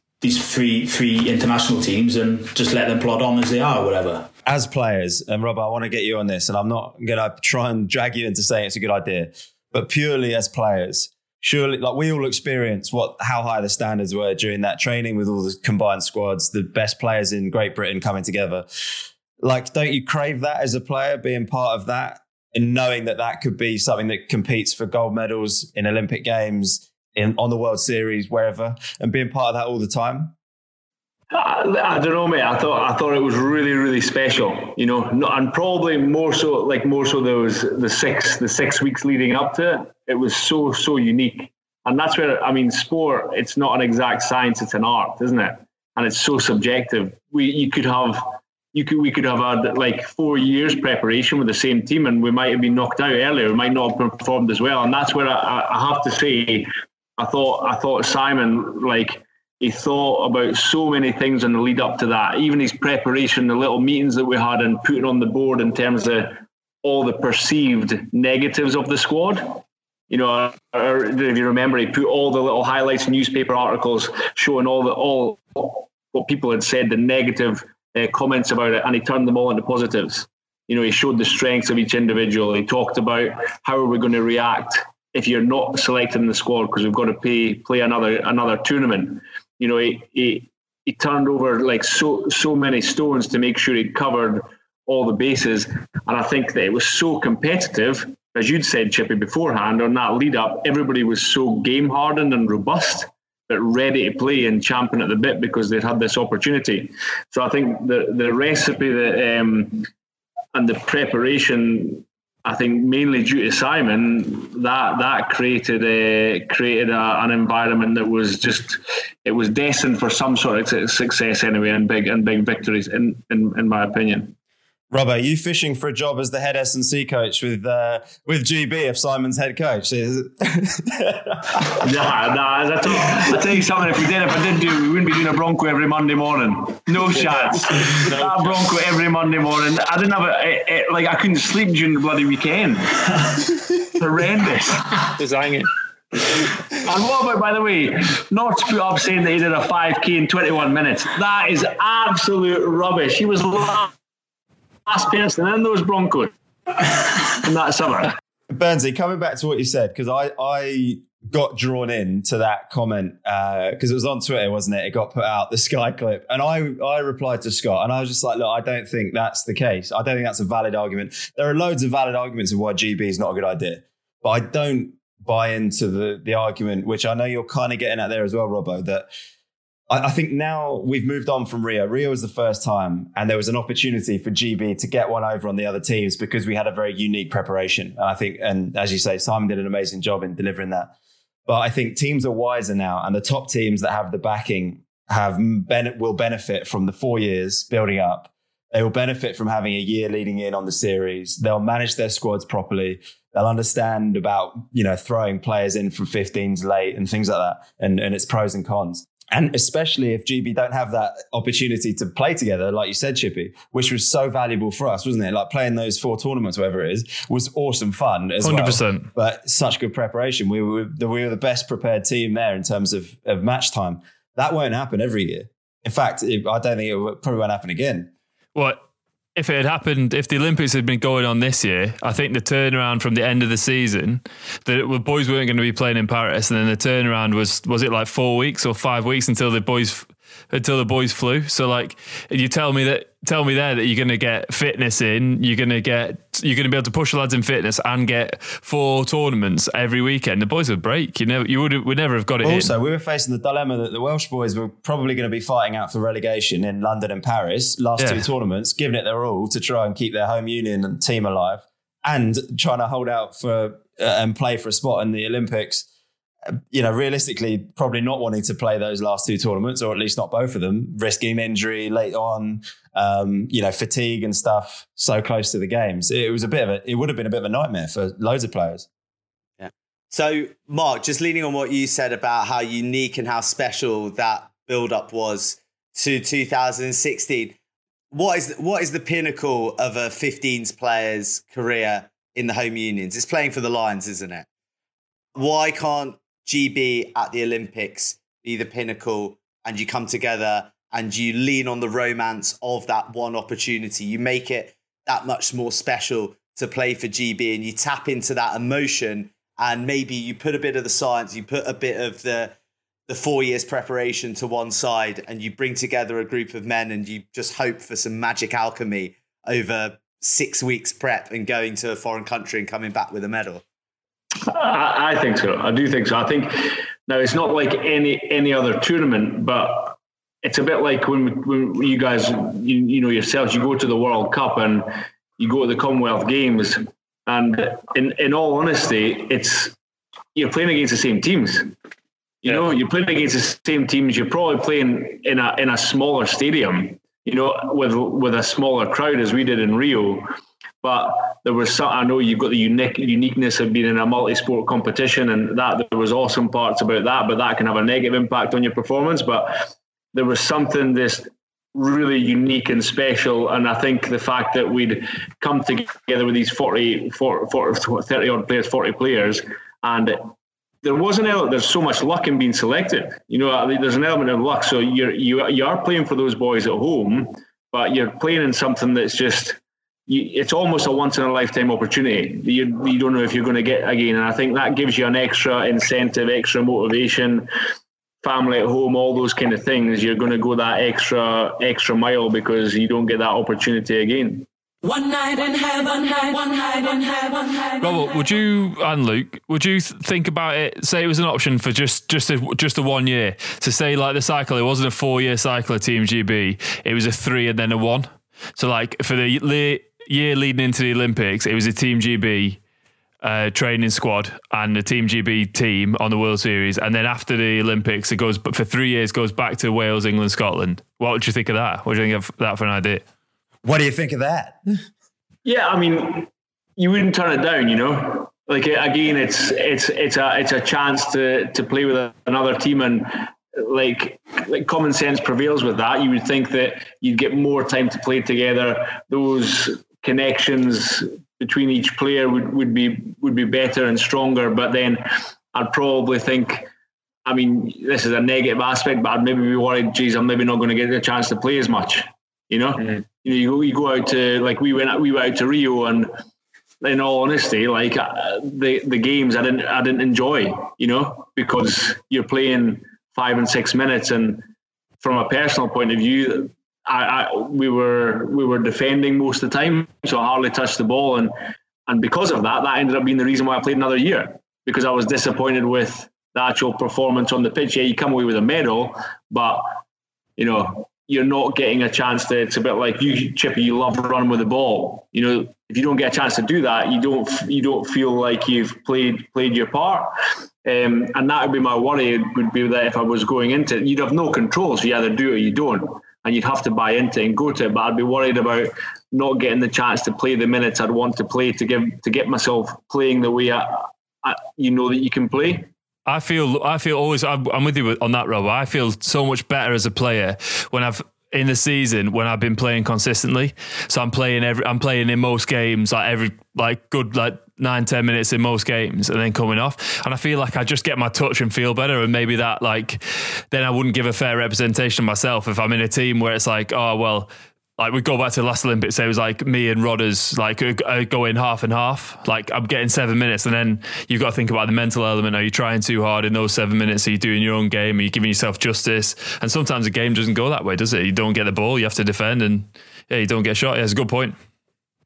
three international teams and just let them plod on as they are, or whatever. As players, and Rob, I want to get you on this, and I'm not going to try and drag you into saying it's a good idea, but purely as players, surely, like, we all experienced how high the standards were during that training with all the combined squads, the best players in Great Britain coming together. Like, don't you crave that as a player, being part of that and knowing that that could be something that competes for gold medals in Olympic Games, on the World Series, wherever, and being part of that all the time? I don't know, mate. I thought it was really, really special, and probably more so there was the six weeks leading up to it. It was so, so unique. And that's where, I mean, sport, it's not an exact science, it's an art, isn't it? And it's so subjective. We could have had like 4 years preparation with the same team, and we might have been knocked out earlier. We might not have performed as well. And that's where I have to say, I thought Simon, like, he thought about so many things in the lead up to that. Even his preparation, the little meetings that we had, and putting on the board in terms of all the perceived negatives of the squad. If you remember, he put all the little highlights, newspaper articles showing all what people had said, the negative comments about it, and he turned them all into positives. He showed the strengths of each individual. He talked about how are we going to react if you're not selected in the squad because we've got to play another tournament. He turned over like so many stones to make sure he covered all the bases. And I think that it was so competitive, as you'd said, Chippy, beforehand on that lead up. Everybody was so game hardened and robust, but ready to play and champion at the bit because they'd had this opportunity. So I think the recipe that and the preparation, I think mainly due to Simon, that created an environment that was just, it was destined for some sort of success anyway, and big victories in my opinion. Rob, are you fishing for a job as the head S&C coach with GB if Simon's head coach? Nah. I'll tell you something. If we did, we wouldn't be doing a Bronco every Monday morning. No chance. That Bronco every Monday morning. I didn't have I couldn't sleep during the bloody weekend. Horrendous. Just hanging. And what about, by the way, Nort's put up saying that he did a 5K in 21 minutes. That is absolute rubbish. He was last person and those Broncos in that summer. Bernsey, coming back to what you said, because I got drawn in to that comment because it was on Twitter, wasn't it? It got put out, the Sky clip. And I replied to Scott and I was just like, look, I don't think that's the case. I don't think that's a valid argument. There are loads of valid arguments of why GB is not a good idea. But I don't buy into the argument, which I know you're kind of getting at there as well, Robbo, that I think now we've moved on from Rio. Rio was the first time, and there was an opportunity for GB to get one over on the other teams because we had a very unique preparation. And I think, and as you say, Simon did an amazing job in delivering that. But I think teams are wiser now, and the top teams that have the backing will benefit from the 4 years building up. They will benefit from having a year leading in on the series. They'll manage their squads properly. They'll understand about, throwing players in from 15s late and things like that, and its pros and cons. And especially if GB don't have that opportunity to play together, like you said, Chippy, which was so valuable for us, wasn't it? Like playing those 4 tournaments, whatever it is, was awesome fun as 100%. Well. But such good preparation. We were the best prepared team there in terms of match time. That won't happen every year. In fact, I don't think it probably won't happen again. Well, if it had happened, if the Olympics had been going on this year, I think the turnaround from the end of the season, the boys weren't going to be playing in Paris, and then the turnaround was it like 4 weeks or 5 weeks until the boys flew. So like, you tell me there that you're going to get fitness in, you're going to be able to push lads in fitness and get 4 tournaments every weekend. The boys would break. We'd never have got it in. Also, we were facing the dilemma that the Welsh boys were probably going to be fighting out for relegation in London and Paris last 2 tournaments, giving it their all to try and keep their home union and team alive, and trying to hold out for and play for a spot in the Olympics. Realistically, probably not wanting to play those last 2 tournaments, or at least not both of them, risking injury late on, fatigue and stuff so close to the games. It would have been a bit of a nightmare for loads of players. Yeah. So, Mark, just leaning on what you said about how unique and how special that build-up was to 2016, What is the pinnacle of a 15s player's career in the home unions? It's playing for the Lions, isn't it? Why can't GB at the Olympics be the pinnacle, and you come together and you lean on the romance of that one opportunity? You make it that much more special to play for GB, and you tap into that emotion, and maybe you put a bit of the science, you put a bit of the 4 years preparation to one side, and you bring together a group of men and you just hope for some magic alchemy over 6 weeks prep and going to a foreign country and coming back with a medal. I think so. I do think so. I think now it's not like any other tournament, but it's a bit like when you guys, you know yourselves, you go to the World Cup and you go to the Commonwealth Games, and in all honesty, it's you're playing against the same teams. You know, you're playing against the same teams. You're probably playing in a smaller stadium, you know, with a smaller crowd as we did in Rio. But there was some, I know you've got the uniqueness of being in a multi-sport competition, and that there was awesome parts about that, but that can have a negative impact on your performance. But there was something this really unique and special. And I think the fact that we'd come together with these 40 players, and there was an element. There's so much luck in being selected. You know, there's an element of luck. So you are playing for those boys at home, but you're playing in something that's just. It's almost a once in a lifetime opportunity. You don't know if you're going to get again, and I think that gives you an extra incentive, extra motivation. Family at home, all those kind of things. You're going to go that extra mile because you don't get that opportunity again. One night in heaven, one night in heaven. Robert, would you think about it? Say it was an option for just the 1 year. So say like the cycle, it wasn't a 4 year cycle of Team GB. It was a 3 and then a 1. So like for the year leading into the Olympics, it was a Team GB training squad and the Team GB team on the World Series, and then after the Olympics, it goes for 3 years, goes back to Wales, England, Scotland. What would you think of that? What do you think of that for an idea? What do you think of that? Yeah, I mean, you wouldn't turn it down, you know. Like again, it's a chance to play with another team, and like common sense prevails with that. You would think that you'd get more time to play together. Those connections between each player would be better and stronger. But then I'd probably think, I mean, this is a negative aspect, but I'd maybe be worried, geez, I'm maybe not going to get a chance to play as much, you know? Mm-hmm. You know, you go out to, like we went out to Rio, and in all honesty, like the games I didn't enjoy, you know, because you're playing 5 and 6 minutes. And from a personal point of view, we were defending most of the time, so I hardly touched the ball, and because of that ended up being the reason why I played another year, because I was disappointed with the actual performance on the pitch. Yeah, you come away with a medal, but you know you're not getting a chance to. It's a bit like you, Chippy. You love running with the ball. You know, if you don't get a chance to do that, you don't feel like you've played your part. And that would be my worry. It would be that if I was going into it, you'd have no control. So you either do it or you don't. And you'd have to buy into it and go to it. But I'd be worried about not getting the chance to play the minutes I'd want to play to get myself playing the way I you know that you can play. I feel always. I'm with you on that, Rob. I feel so much better as a player when I've in the season when I've been playing consistently. So I'm playing in most games, like every 9-10 minutes in most games, and then coming off, and I feel like I just get my touch and feel better, and maybe that like then I wouldn't give a fair representation of myself if I'm in a team where it's like, oh well, like we go back to the last Olympics, so it was like me and Rodders like going half and half, like I'm getting 7 minutes, and then you've got to think about the mental element. Are you trying too hard in those 7 minutes? Are you doing your own game? Are you giving yourself justice? And sometimes the game doesn't go that way, does it? You don't get the ball, you have to defend, and yeah, you don't get shot. Yeah, it's a good point.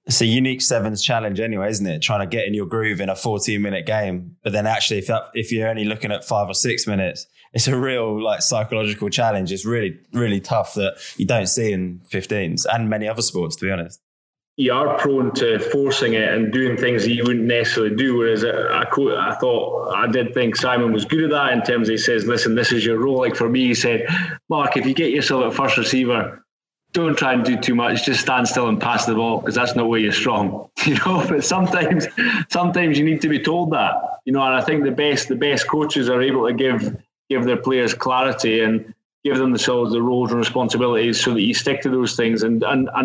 It's a unique sevens challenge anyway, isn't it? Trying to get in your groove in a 14-minute game. But then actually, if you're only looking at 5 or 6 minutes, it's a real like psychological challenge. It's really, really tough that you don't see in 15s and many other sports, to be honest. You are prone to forcing it and doing things that you wouldn't necessarily do. Whereas I did think Simon was good at that in terms of he says, listen, this is your role. Like for me, he said, Mark, if you get yourself at first receiver, don't try and do too much. Just stand still and pass the ball, because that's not where you're strong, you know. But sometimes you need to be told that, you know. And I think the best coaches are able to give their players clarity, and give themselves the roles and responsibilities so that you stick to those things and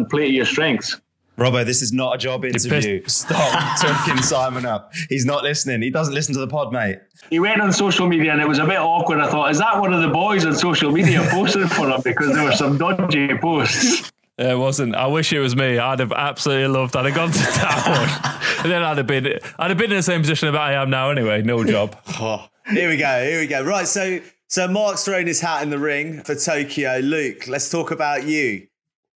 play to your strengths. Robbo, this is not a job interview. Stop talking Simon up. He's not listening. He doesn't listen to the pod, mate. He went on social media and it was a bit awkward. I thought, is that one of the boys on social media posting for him? Because there were some dodgy posts. It wasn't. I wish it was me. I'd have absolutely loved. I'd have gone to town, and then I'd have been in the same position that I am now. Anyway, no job. Oh, here we go. Right. So Mark's thrown his hat in the ring for Tokyo. Luke, let's talk about you.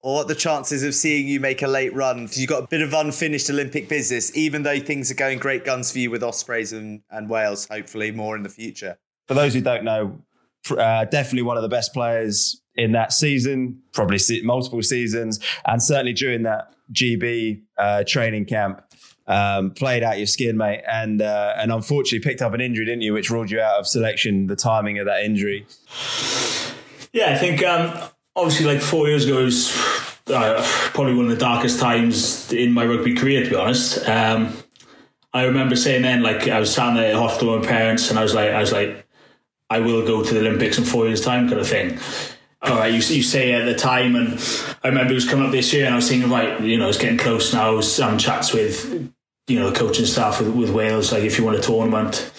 Or what the chances of seeing you make a late run? Because you've got a bit of unfinished Olympic business, even though things are going great guns for you with Ospreys and Wales. Hopefully, more in the future. For those who don't know, definitely one of the best players in that season, probably multiple seasons, and certainly during that GB training camp, played out your skin, mate, and unfortunately picked up an injury, didn't you, which ruled you out of selection, the timing of that injury. Yeah, I think obviously like 4 years ago, it was probably one of the darkest times in my rugby career, to be honest. I remember saying then, like, I was sat there at the hospital with my parents and I was like, I will go to the Olympics in 4 years' time kind of thing. All right, you say at the time, and I remember it was coming up this year and I was thinking, right, you know, it's getting close now. I was having chats with, you know, the coaching staff with Wales, like if you want a tournament.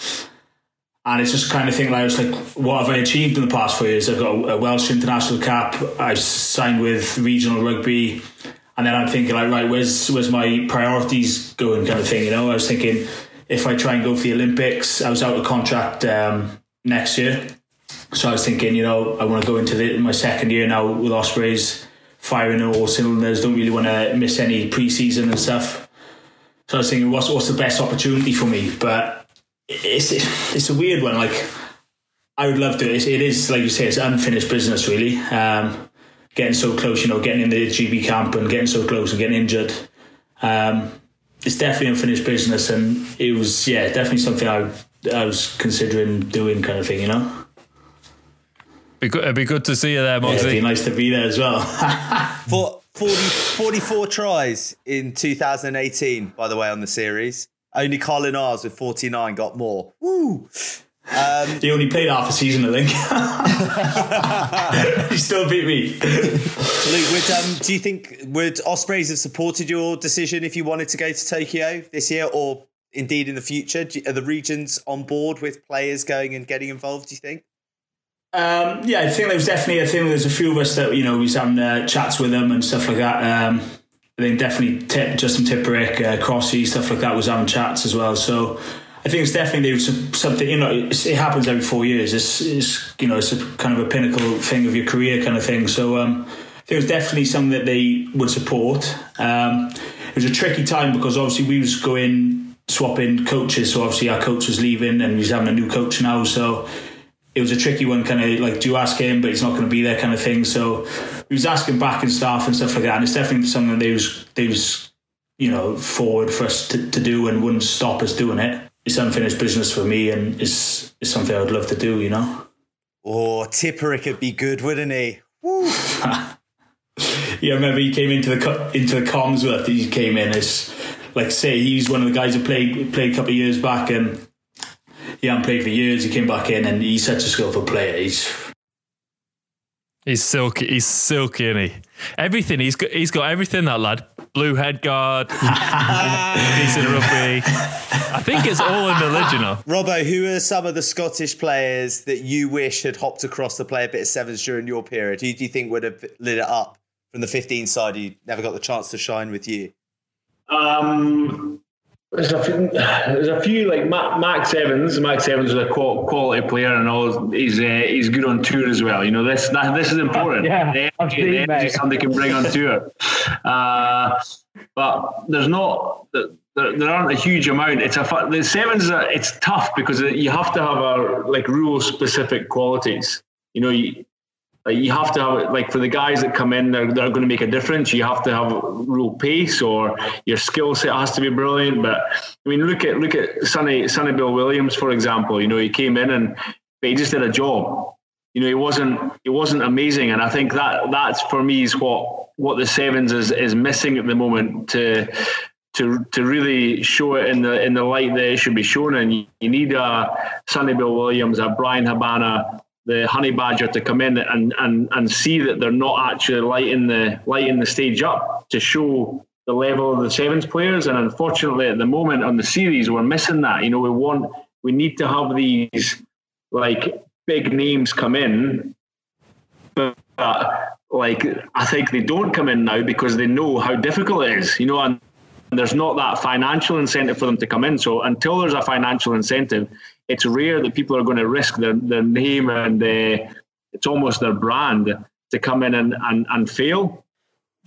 And it's just kind of thing, like, I was like, what have I achieved in the past 4 years? I've got a Welsh international cap, I've signed with regional rugby, and then I'm thinking, like, right, where's my priorities going kind of thing, you know? I was thinking, if I try and go for the Olympics, I was out of contract next year. So I was thinking, you know, I want to go into my second year now with Ospreys, firing all cylinders, don't really want to miss any pre-season and stuff. So I was thinking, what's the best opportunity for me? But it's a weird one. Like, I would love to. It is, like you say, it's unfinished business, really. Getting so close, you know, getting in the GB camp and getting so close and getting injured. It's definitely unfinished business. And it was, yeah, definitely something I was considering doing kind of thing, you know? It'd be good to see you there, Moxie. Yeah, it'd be nice to be there as well. 44 tries in 2018, by the way, on the series. Only Colin Ars with 49 got more. Woo! He only played half a season, I think. He still beat me. Luke, do you think would Ospreys have supported your decision if you wanted to go to Tokyo this year or indeed in the future? Are the regions on board with players going and getting involved, do you think? Yeah, I think there was definitely a thing. There's a few of us that, you know, we was having chats with them and stuff like that. I think definitely Justin Tipperick, Crossy, stuff like that was having chats as well. So I think it's definitely something, you know, it happens every 4 years. It's you know, it's a kind of a pinnacle thing of your career kind of thing. So I think it was definitely something that they would support. It was a tricky time because obviously we was going, swapping coaches. So obviously our coach was leaving and he's having a new coach now. So it was a tricky one, kind of like, do you ask him, but he's not going to be there kind of thing. So he was asking back and staff and stuff like that. And it's definitely something that they was, you know, forward for us to do and wouldn't stop us doing it. It's unfinished business for me and it's something I would love to do, you know. Oh, Tipperick would be good, wouldn't he? Woo. Yeah, I remember he came into the comms with, he came in as, like, say, he's one of the guys that played a couple of years back and he hadn't played for years. He came back in and he's such a skillful player. He's silky. He's silky, isn't he? Everything. He's got everything, that lad. Blue head guard. Decent rugby. I think it's all in the original. Robbo, who are some of the Scottish players that you wish had hopped across to play a bit of sevens during your period? Who do you think would have lit it up from the 15 side who never got the chance to shine with you? There's a few like Max Evans. Max Evans is a quality player, and all. He's good on tour as well. You know, this is important. Yeah, the energy somebody can bring on tour. But there's not. There aren't a huge amount. The sevens. It's tough because you have to have like rule specific qualities. You know, you have to have it, like, for the guys that come in, they're going to make a difference. You have to have real pace, or your skill set has to be brilliant. But I mean, look at Sonny Bill Williams, for example. You know, he came in but he just did a job. You know, he wasn't amazing, and I think that's for me is what the sevens is missing at the moment to really show it in the light that it should be shown in. You need a Sonny Bill Williams, a Brian Habana, the honey badger to come in and see that they're not actually lighting the stage up to show the level of the sevens players. And unfortunately, at the moment on the series, we're missing that. You know, we need to have these like big names come in, but like I think they don't come in now because they know how difficult it is. You know, and there's not that financial incentive for them to come in. So until there's a financial incentive, it's rare that people are going to risk their name and it's almost their brand to come in and fail.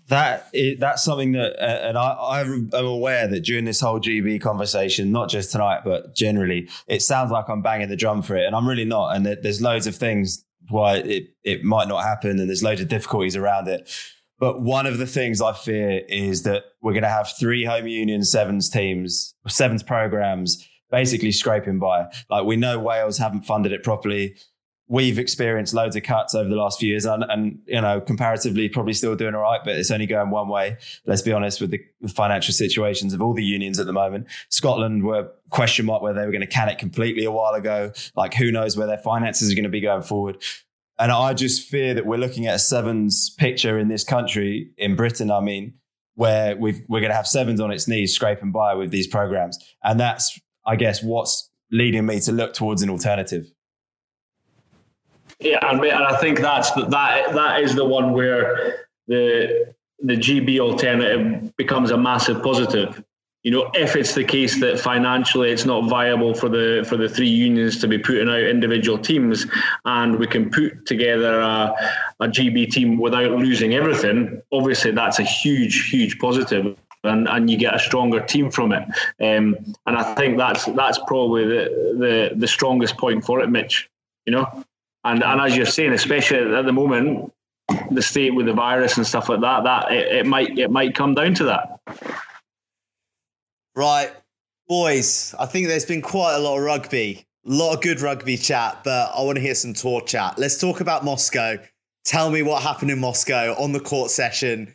That's something that, and I'm aware that during this whole GB conversation, not just tonight, but generally, it sounds like I'm banging the drum for it, and I'm really not. And there's loads of things why it might not happen, and there's loads of difficulties around it. But one of the things I fear is that we're going to have three home union sevens teams, sevens programs, basically scraping by. Like, we know Wales haven't funded it properly. We've experienced loads of cuts over the last few years and you know, comparatively probably still doing all right, but it's only going one way. Let's be honest with the financial situations of all the unions at the moment. Scotland were question mark whether they were going to can it completely a while ago. Like, who knows where their finances are going to be going forward. And I just fear that we're looking at a sevens picture in this country, in Britain, I mean, where we're going to have sevens on its knees scraping by with these programs. And that's, I guess, what's leading me to look towards an alternative. Yeah, and I think that is the one where the GB alternative becomes a massive positive. You know, if it's the case that financially it's not viable for the three unions to be putting out individual teams, and we can put together a GB team without losing everything, obviously that's a huge, huge positive, and you get a stronger team from it. And I think that's probably the strongest point for it, Mitch. You know, and as you're saying, especially at the moment, the state with the virus and stuff like that it might come down to that. Right, boys, I think there's been quite a lot of rugby, a lot of good rugby chat, but I want to hear some tour chat. Let's talk about Moscow. Tell me what happened in Moscow on the court session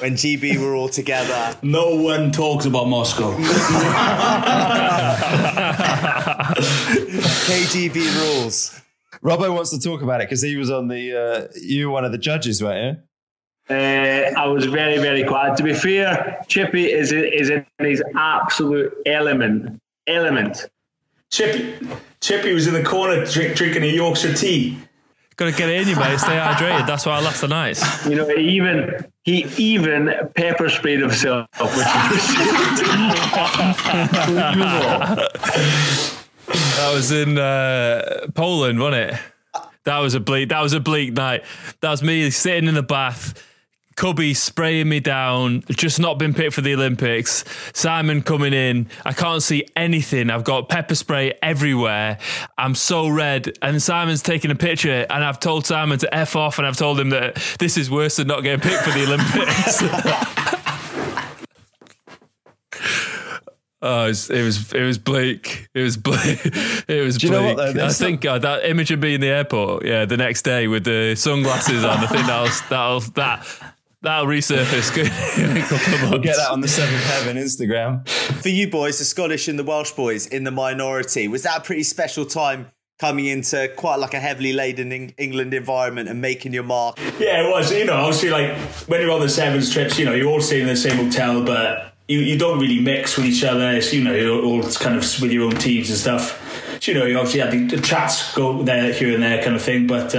when GB were all together. No one talks about Moscow. KGB rules. Robbo wants to talk about it because he was on the, you were one of the judges, weren't you? I was very, very quiet. To be fair, Chippy is in his absolute element. Chippy was in the corner drinking a Yorkshire tea. Got to get it in you, mate. Stay hydrated. That's why I left the night. You know, he even pepper sprayed himself, which is that was in Poland, wasn't it? That was a bleak night. That was me sitting in the bath. Cubby spraying me down, just not been picked for the Olympics. Simon coming in, I can't see anything. I've got pepper spray everywhere. I'm so red. And Simon's taking a picture, and I've told Simon to F off, and I've told him that this is worse than not getting picked for the Olympics. Oh, it was bleak. It was bleak. Do you know what, though, I think that image of me in the airport, yeah, the next day with the sunglasses on, I think that'll resurface in a couple of months. We'll get that on the Seventh Heaven Instagram. For you boys, the Scottish and the Welsh boys in the minority, was that a pretty special time coming into quite like a heavily laden England environment and making your mark? Yeah, it was. You know, obviously, like, when you're on the sevens trips, you know, you're all staying in the same hotel, but you don't really mix with each other. So, you know, you're all kind of with your own teams and stuff. So, you know, you obviously had the chats go there, here and there kind of thing, but...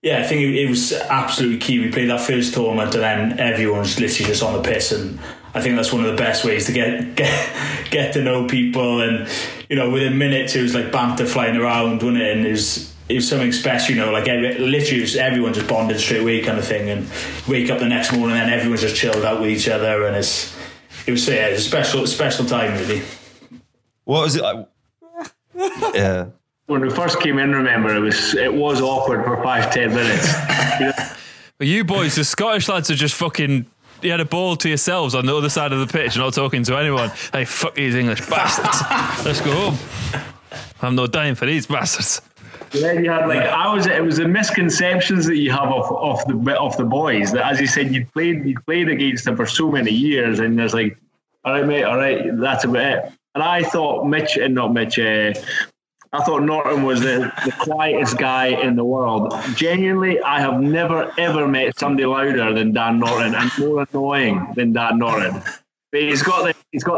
yeah, I think it was absolutely key. We played that first tournament and then everyone was literally just on the piss, and I think that's one of the best ways to get to know people. And, you know, within minutes it was like banter flying around, wasn't it? And it was something special, you know, like literally everyone just bonded straight away kind of thing, and wake up the next morning and then everyone's just chilled out with each other, and it was a special time, really. What was it like? Yeah. When we first came in, remember, it was awkward for 5-10 minutes. Yeah. You boys, the Scottish lads are just fucking... You had a ball to yourselves on the other side of the pitch, not talking to anyone. Hey, fuck these English bastards. Let's go home. I'm not dying for these bastards. Then you had it was the misconceptions that you have of the boys, that, as you said, you played against them for so many years, and there's like, all right, mate, that's about it. And I thought Mitch, I thought Norton was the quietest guy in the world. Genuinely, I have never, ever met somebody louder than Dan Norton and more annoying than Dan Norton. But he's got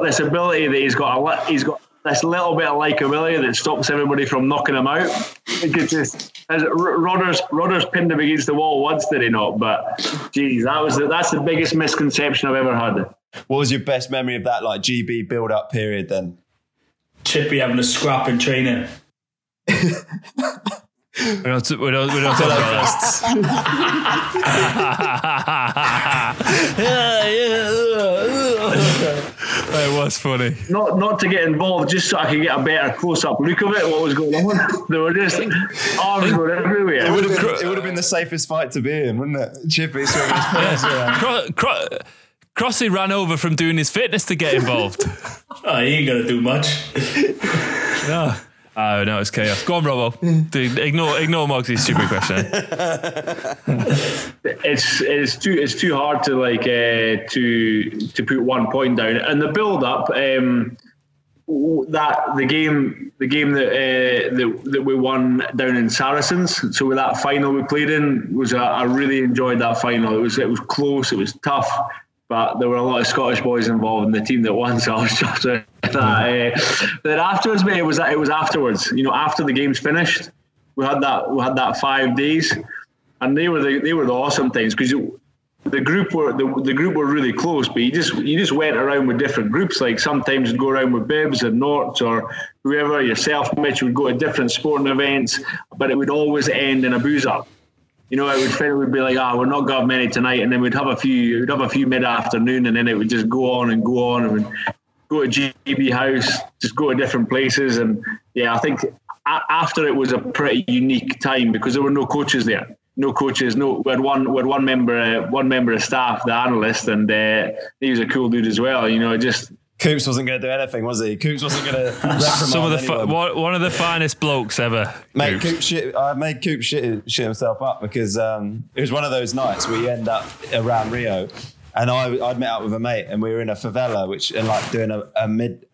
this ability that he's got this little bit of likability that stops everybody from knocking him out. Rodder's pinned him against the wall once, did he not? But geez, that's the biggest misconception I've ever had. What was your best memory of that like GB build-up period then? Chippy having a scrap in training. We're not talking about fists. It was funny. Not to get involved, just so I could get a better close-up look of it. What was going on? They were just arms were everywhere. It would have been the safest fight to be in, wouldn't it? Chippy swimming his pants around. Crossy ran over from doing his fitness to get involved. Oh, he ain't gonna do much. No. Oh, no, it's chaos. Go on, Robbo. Dude, ignore Mogsy's stupid question. It's too hard to to put one point down. And the build up, that the game that we won down in Saracens. So with that final we played in, I really enjoyed that final. It was close. It was tough. But there were a lot of Scottish boys involved in the team that won, so I was just that. Then afterwards, mate, it was afterwards. You know, after the game's finished, we had that 5 days, and they were the awesome times because the group were really close. But you just went around with different groups. Like sometimes you'd go around with Bibbs and Norts or whoever, yourself, Mitch, would go to different sporting events, but it would always end in a booze up. You know, it would be like, we're not going to have many tonight, and then we'd have a few mid-afternoon, and then it would just go on, and we'd go to GB House, just go to different places, and yeah, I think after it was a pretty unique time because there were no coaches there, we had one member, of staff, the analyst, and he was a cool dude as well. You know, just. Coops wasn't going to do anything, was he? Coops wasn't going to reprimand one of the finest blokes ever. Mate, Coops shit himself up because it was one of those nights where you end up around Rio, and I'd met up with a mate, and we were in a favela, doing a mid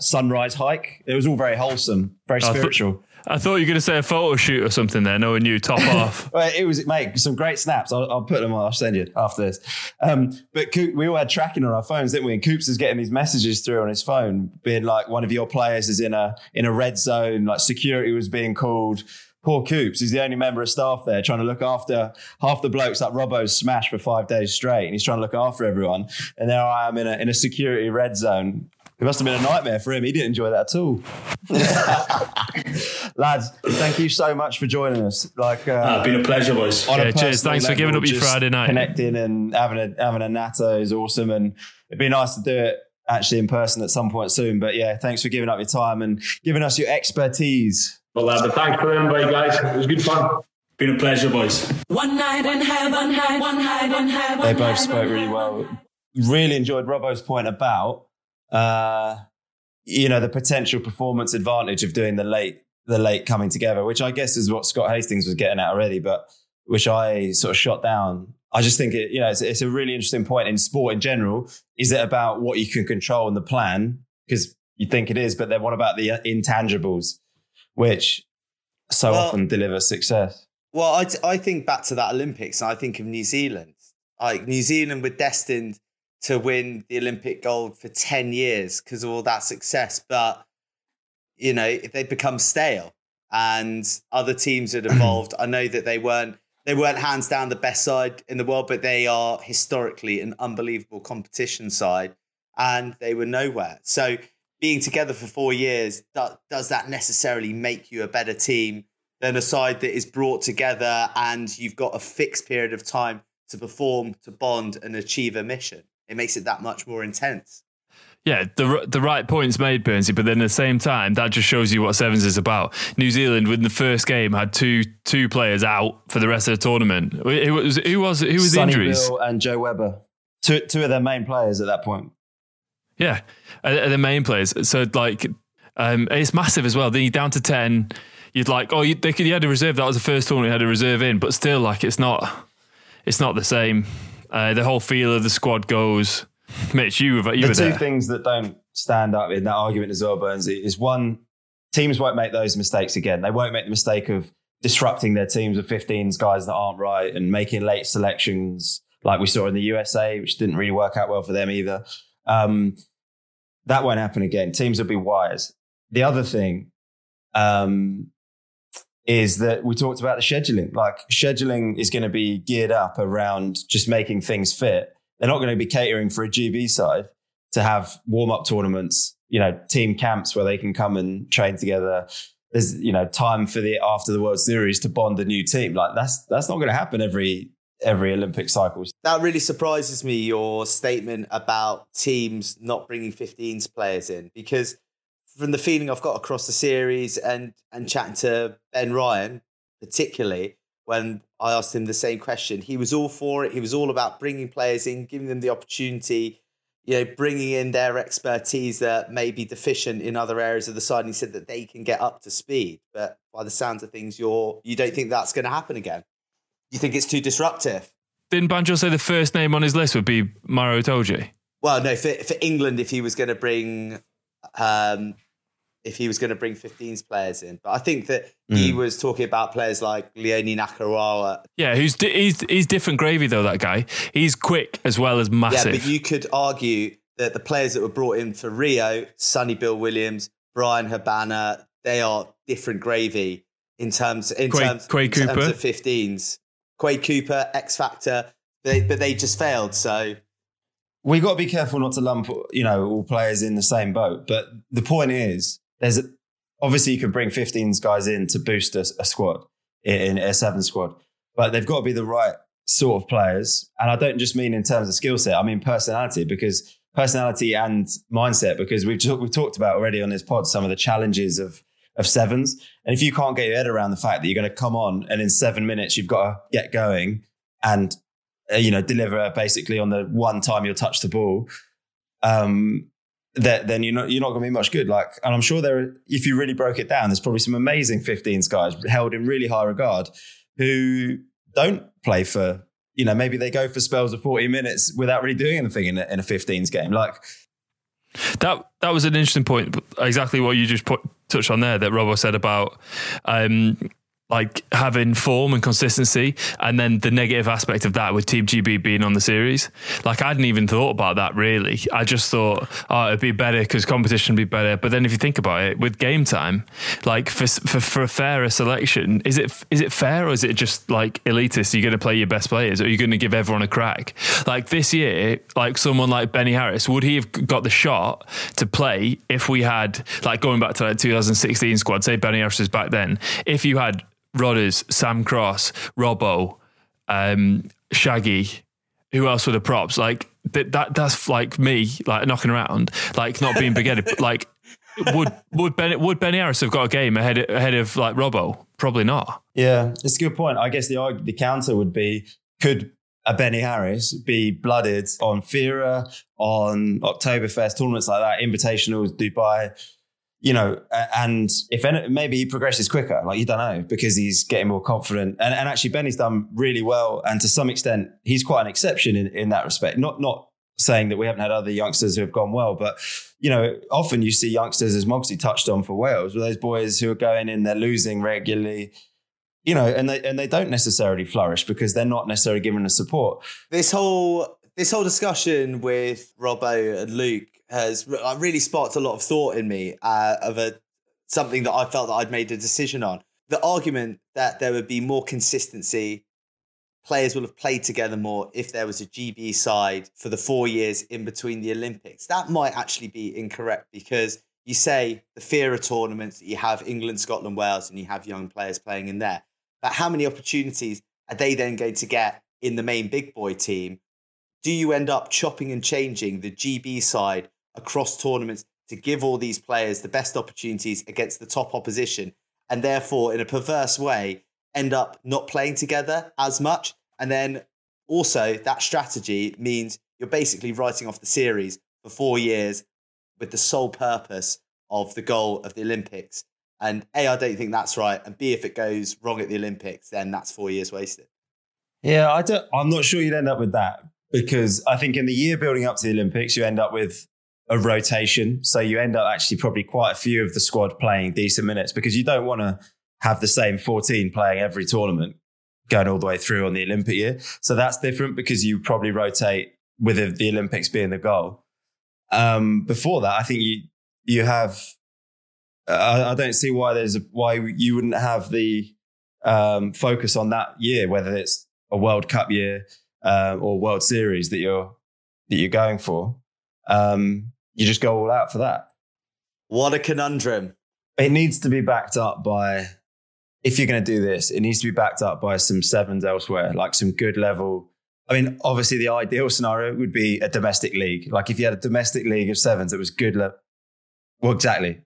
sunrise hike. It was all very wholesome, very spiritual. I thought you were going to say a photo shoot or something there, knowing you top off. Well, it was, mate, some great snaps. I'll put them on. I'll send you after this. But Coop, we all had tracking on our phones, didn't we? And Coops is getting these messages through on his phone, being like, one of your players is in a red zone, like security was being called. Poor Coops, he's the only member of staff there trying to look after half the blokes that Robbo's smashed for 5 days straight, and he's trying to look after everyone. And there I am in a security red zone. It must have been a nightmare for him. He didn't enjoy that at all. Lads, thank you so much for joining us. It's been a pleasure, boys. Cheers. Thanks for giving up your Friday night. Connecting and having a natter is awesome. And it'd be nice to do it actually in person at some point soon. But yeah, thanks for giving up your time and giving us your expertise. Well, lad, thanks for the invite, guys. It was good fun. Been a pleasure, boys. One night in heaven, one night in heaven. They both spoke really well. Really enjoyed Robbo's point about the potential performance advantage of doing the late coming together, which I guess is what Scott Hastings was getting at already, but which I sort of shot down. I just think it's a really interesting point in sport in general. Is it about what you can control and the plan? Because you think it is, but then what about the intangibles, which often deliver success? Well, I think back to that Olympics, and I think of New Zealand. Like New Zealand were destined to win the Olympic gold for 10 years because of all that success. But, you know, they become stale and other teams had evolved. I know that they weren't hands down the best side in the world, but they are historically an unbelievable competition side and they were nowhere. So being together for 4 years, does that necessarily make you a better team than a side that is brought together and you've got a fixed period of time to perform, to bond and achieve a mission? It makes it that much more intense. Yeah, the right point's made, Bernsey, but then at the same time, that just shows you what Sevens is about. New Zealand, within the first game, had two players out for the rest of the tournament. Who was the injuries? Sonny Bill and Joe Webber. Two of their main players at that point. Yeah, their main players. So, it's massive as well. Then you're down to 10. You'd like, you had a reserve. That was the first tournament you had a reserve in, but still, it's not the same. The whole feel of the squad goes. Mitch, you were there. The two things that don't stand up in that argument as well, Bernsey, is one, teams won't make those mistakes again. They won't make the mistake of disrupting their teams with 15s, guys that aren't right, and making late selections like we saw in the USA, which didn't really work out well for them either. That won't happen again. Teams will be wise. The other thing is that we talked about the scheduling. Like, scheduling is going to be geared up around just making things fit. They're not going to be catering for a GB side to have warm-up tournaments, you know, team camps where they can come and train together. There's, you know, time for the after the World Series to bond a new team. Like, that's not going to happen every Olympic cycle. That really surprises me, your statement about teams not bringing 15s players in, because from the feeling I've got across the series and chatting to Ben Ryan, particularly when I asked him the same question, he was all for it. He was all about bringing players in, giving them the opportunity, you know, bringing in their expertise that may be deficient in other areas of the side. And he said that they can get up to speed. But by the sounds of things, you don't think that's going to happen again. You think it's too disruptive? Didn't Banjo say the first name on his list would be Mauro Itoje? Well, no, for England, if he was going to bring 15s players in, but I think that he was talking about players like Leone Nakarawa. Yeah, he's different gravy though. That guy, he's quick as well as massive. Yeah, but you could argue that the players that were brought in for Rio, Sonny Bill Williams, Brian Habana, they are different gravy in terms of 15s. Quade Cooper, X Factor, but they just failed. So we got to be careful not to lump, you know, all players in the same boat. But the point is, obviously you can bring 15s guys in to boost a squad in a seven squad, but they've got to be the right sort of players. And I don't just mean in terms of skill set; I mean personality and mindset. Because we've talked about already on this pod some of the challenges of sevens. And if you can't get your head around the fact that you're going to come on and in 7 minutes you've got to get going and, you know, deliver basically on the one time you'll touch the ball, then you're not going to be much good. Like, and I'm sure if you really broke it down, there's probably some amazing 15s guys held in really high regard who don't play for, you know, maybe they go for spells of 40 minutes without really doing anything in a 15s game. Like, that was an interesting point. Exactly what you just touched on there that Robo said about like having form and consistency, and then the negative aspect of that with Team GB being on the series. Like, I hadn't even thought about that really. I just thought, it'd be better because competition would be better. But then if you think about it, with game time, like for a fairer selection, is it fair, or is it just like elitist? Are you going to play your best players, or are you going to give everyone a crack? Like this year, like someone like Benny Harris, would he have got the shot to play if we had, like, going back to like 2016 squad, say Benny Harris was back then, if you had Rodders, Sam Cross, Robbo, Shaggy, who else were the props? Like that's like me, like knocking around, like not being big-headed. Like would Benny Harris have got a game ahead of like Robbo? Probably not. Yeah, it's a good point. I guess the counter would be, could a Benny Harris be blooded on FIRA, on Oktoberfest, tournaments like that, invitationals, Dubai? You know, and maybe he progresses quicker, like, you don't know, because he's getting more confident. And actually, Benny's done really well. And to some extent, he's quite an exception in that respect. Not saying that we haven't had other youngsters who have gone well, but, you know, often you see youngsters, as Moxie touched on for Wales, with those boys who are going in, they're losing regularly, you know, and they don't necessarily flourish because they're not necessarily given the support. This whole discussion with Robbo and Luke has really sparked a lot of thought in me of something that I felt that I'd made a decision on. The argument that there would be more consistency, players will have played together more if there was a GB side for the 4 years in between the Olympics. That might actually be incorrect, because you say the FIRA tournaments, you have England, Scotland, Wales, and you have young players playing in there. But how many opportunities are they then going to get in the main big boy team? Do you end up chopping and changing the GB side across tournaments to give all these players the best opportunities against the top opposition, and therefore in a perverse way end up not playing together as much? And then also that strategy means you're basically writing off the series for 4 years with the sole purpose of the goal of the Olympics. And A, I don't think that's right. And B, if it goes wrong at the Olympics, then that's 4 years wasted. Yeah, I'm not sure you'd end up with that, because I think in the year building up to the Olympics, you end up with a rotation. So you end up actually probably quite a few of the squad playing decent minutes, because you don't want to have the same 14 playing every tournament going all the way through on the Olympic year. So that's different, because you probably rotate with the Olympics being the goal. Before that, I think you have... I don't see why why you wouldn't have the focus on that year, whether it's a World Cup year or World Series that you're going for. You just go all out for that. What a conundrum. It needs to be backed up by, if you're going to do this, it needs to be backed up by some sevens elsewhere, like some good level. I mean, obviously the ideal scenario would be a domestic league. Like if you had a domestic league of sevens that was good level. Well, exactly.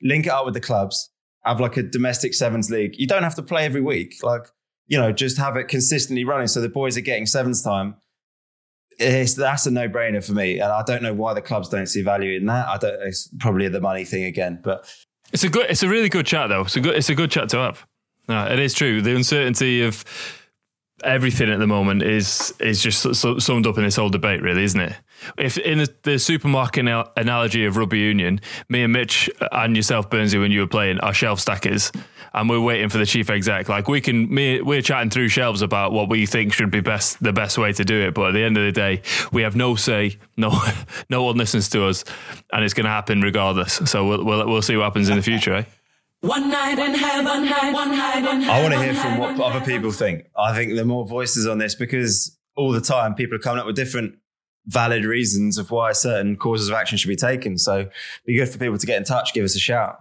Link it up with the clubs. Have like a domestic sevens league. You don't have to play every week. Like, you know, just have it consistently running so the boys are getting sevens time. That's a no-brainer for me. And I don't know why the clubs don't see value in that. It's probably the money thing again, but... It's a really good chat though. It's a good chat to have. No, it is true. The uncertainty of everything at the moment is just summed up in this whole debate, really, isn't it? If in the supermarket analogy of rugby union, me and Mitch and yourself, Bernsey, when you were playing, are shelf stackers, and we're waiting for the chief exec. Like we're chatting through shelves about what we think should be the best way to do it. But at the end of the day, we have no say. No one listens to us, and it's going to happen regardless. So we'll see what happens in the future, eh? One night in heaven, I want to hear from what other people think. I think there are more voices on this, because all the time people are coming up with different valid reasons of why certain causes of action should be taken. So it'd be good for people to get in touch, give us a shout.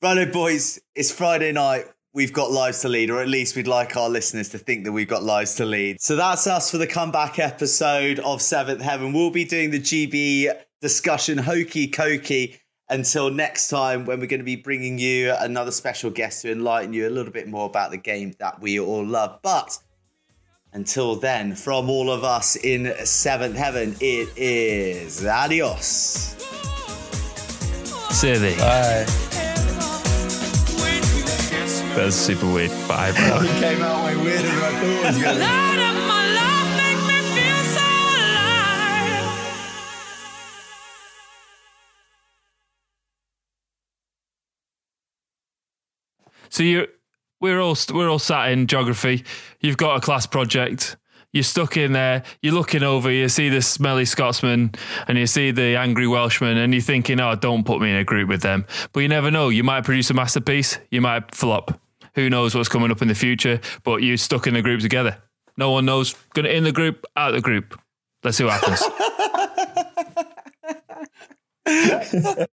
Righto, boys, it's Friday night. We've got lives to lead, or at least we'd like our listeners to think that we've got lives to lead. So that's us for the comeback episode of Seventh Heaven. We'll be doing the GB discussion hokey cokey until next time, when we're going to be bringing you another special guest to enlighten you a little bit more about the game that we all love. But until then, from all of us in Seventh Heaven, it is adios. Silly. Bye. That was super weird. Bye, bro. It came out way weirder than I thought it was going to be. So we're all sat in geography. You've got a class project. You're stuck in there. You're looking over. You see the smelly Scotsman and you see the angry Welshman, and you're thinking, "Oh, don't put me in a group with them." But you never know. You might produce a masterpiece. You might flop. Who knows what's coming up in the future? But you're stuck in the group together. No one knows. Going in the group, out the group. Let's see what happens.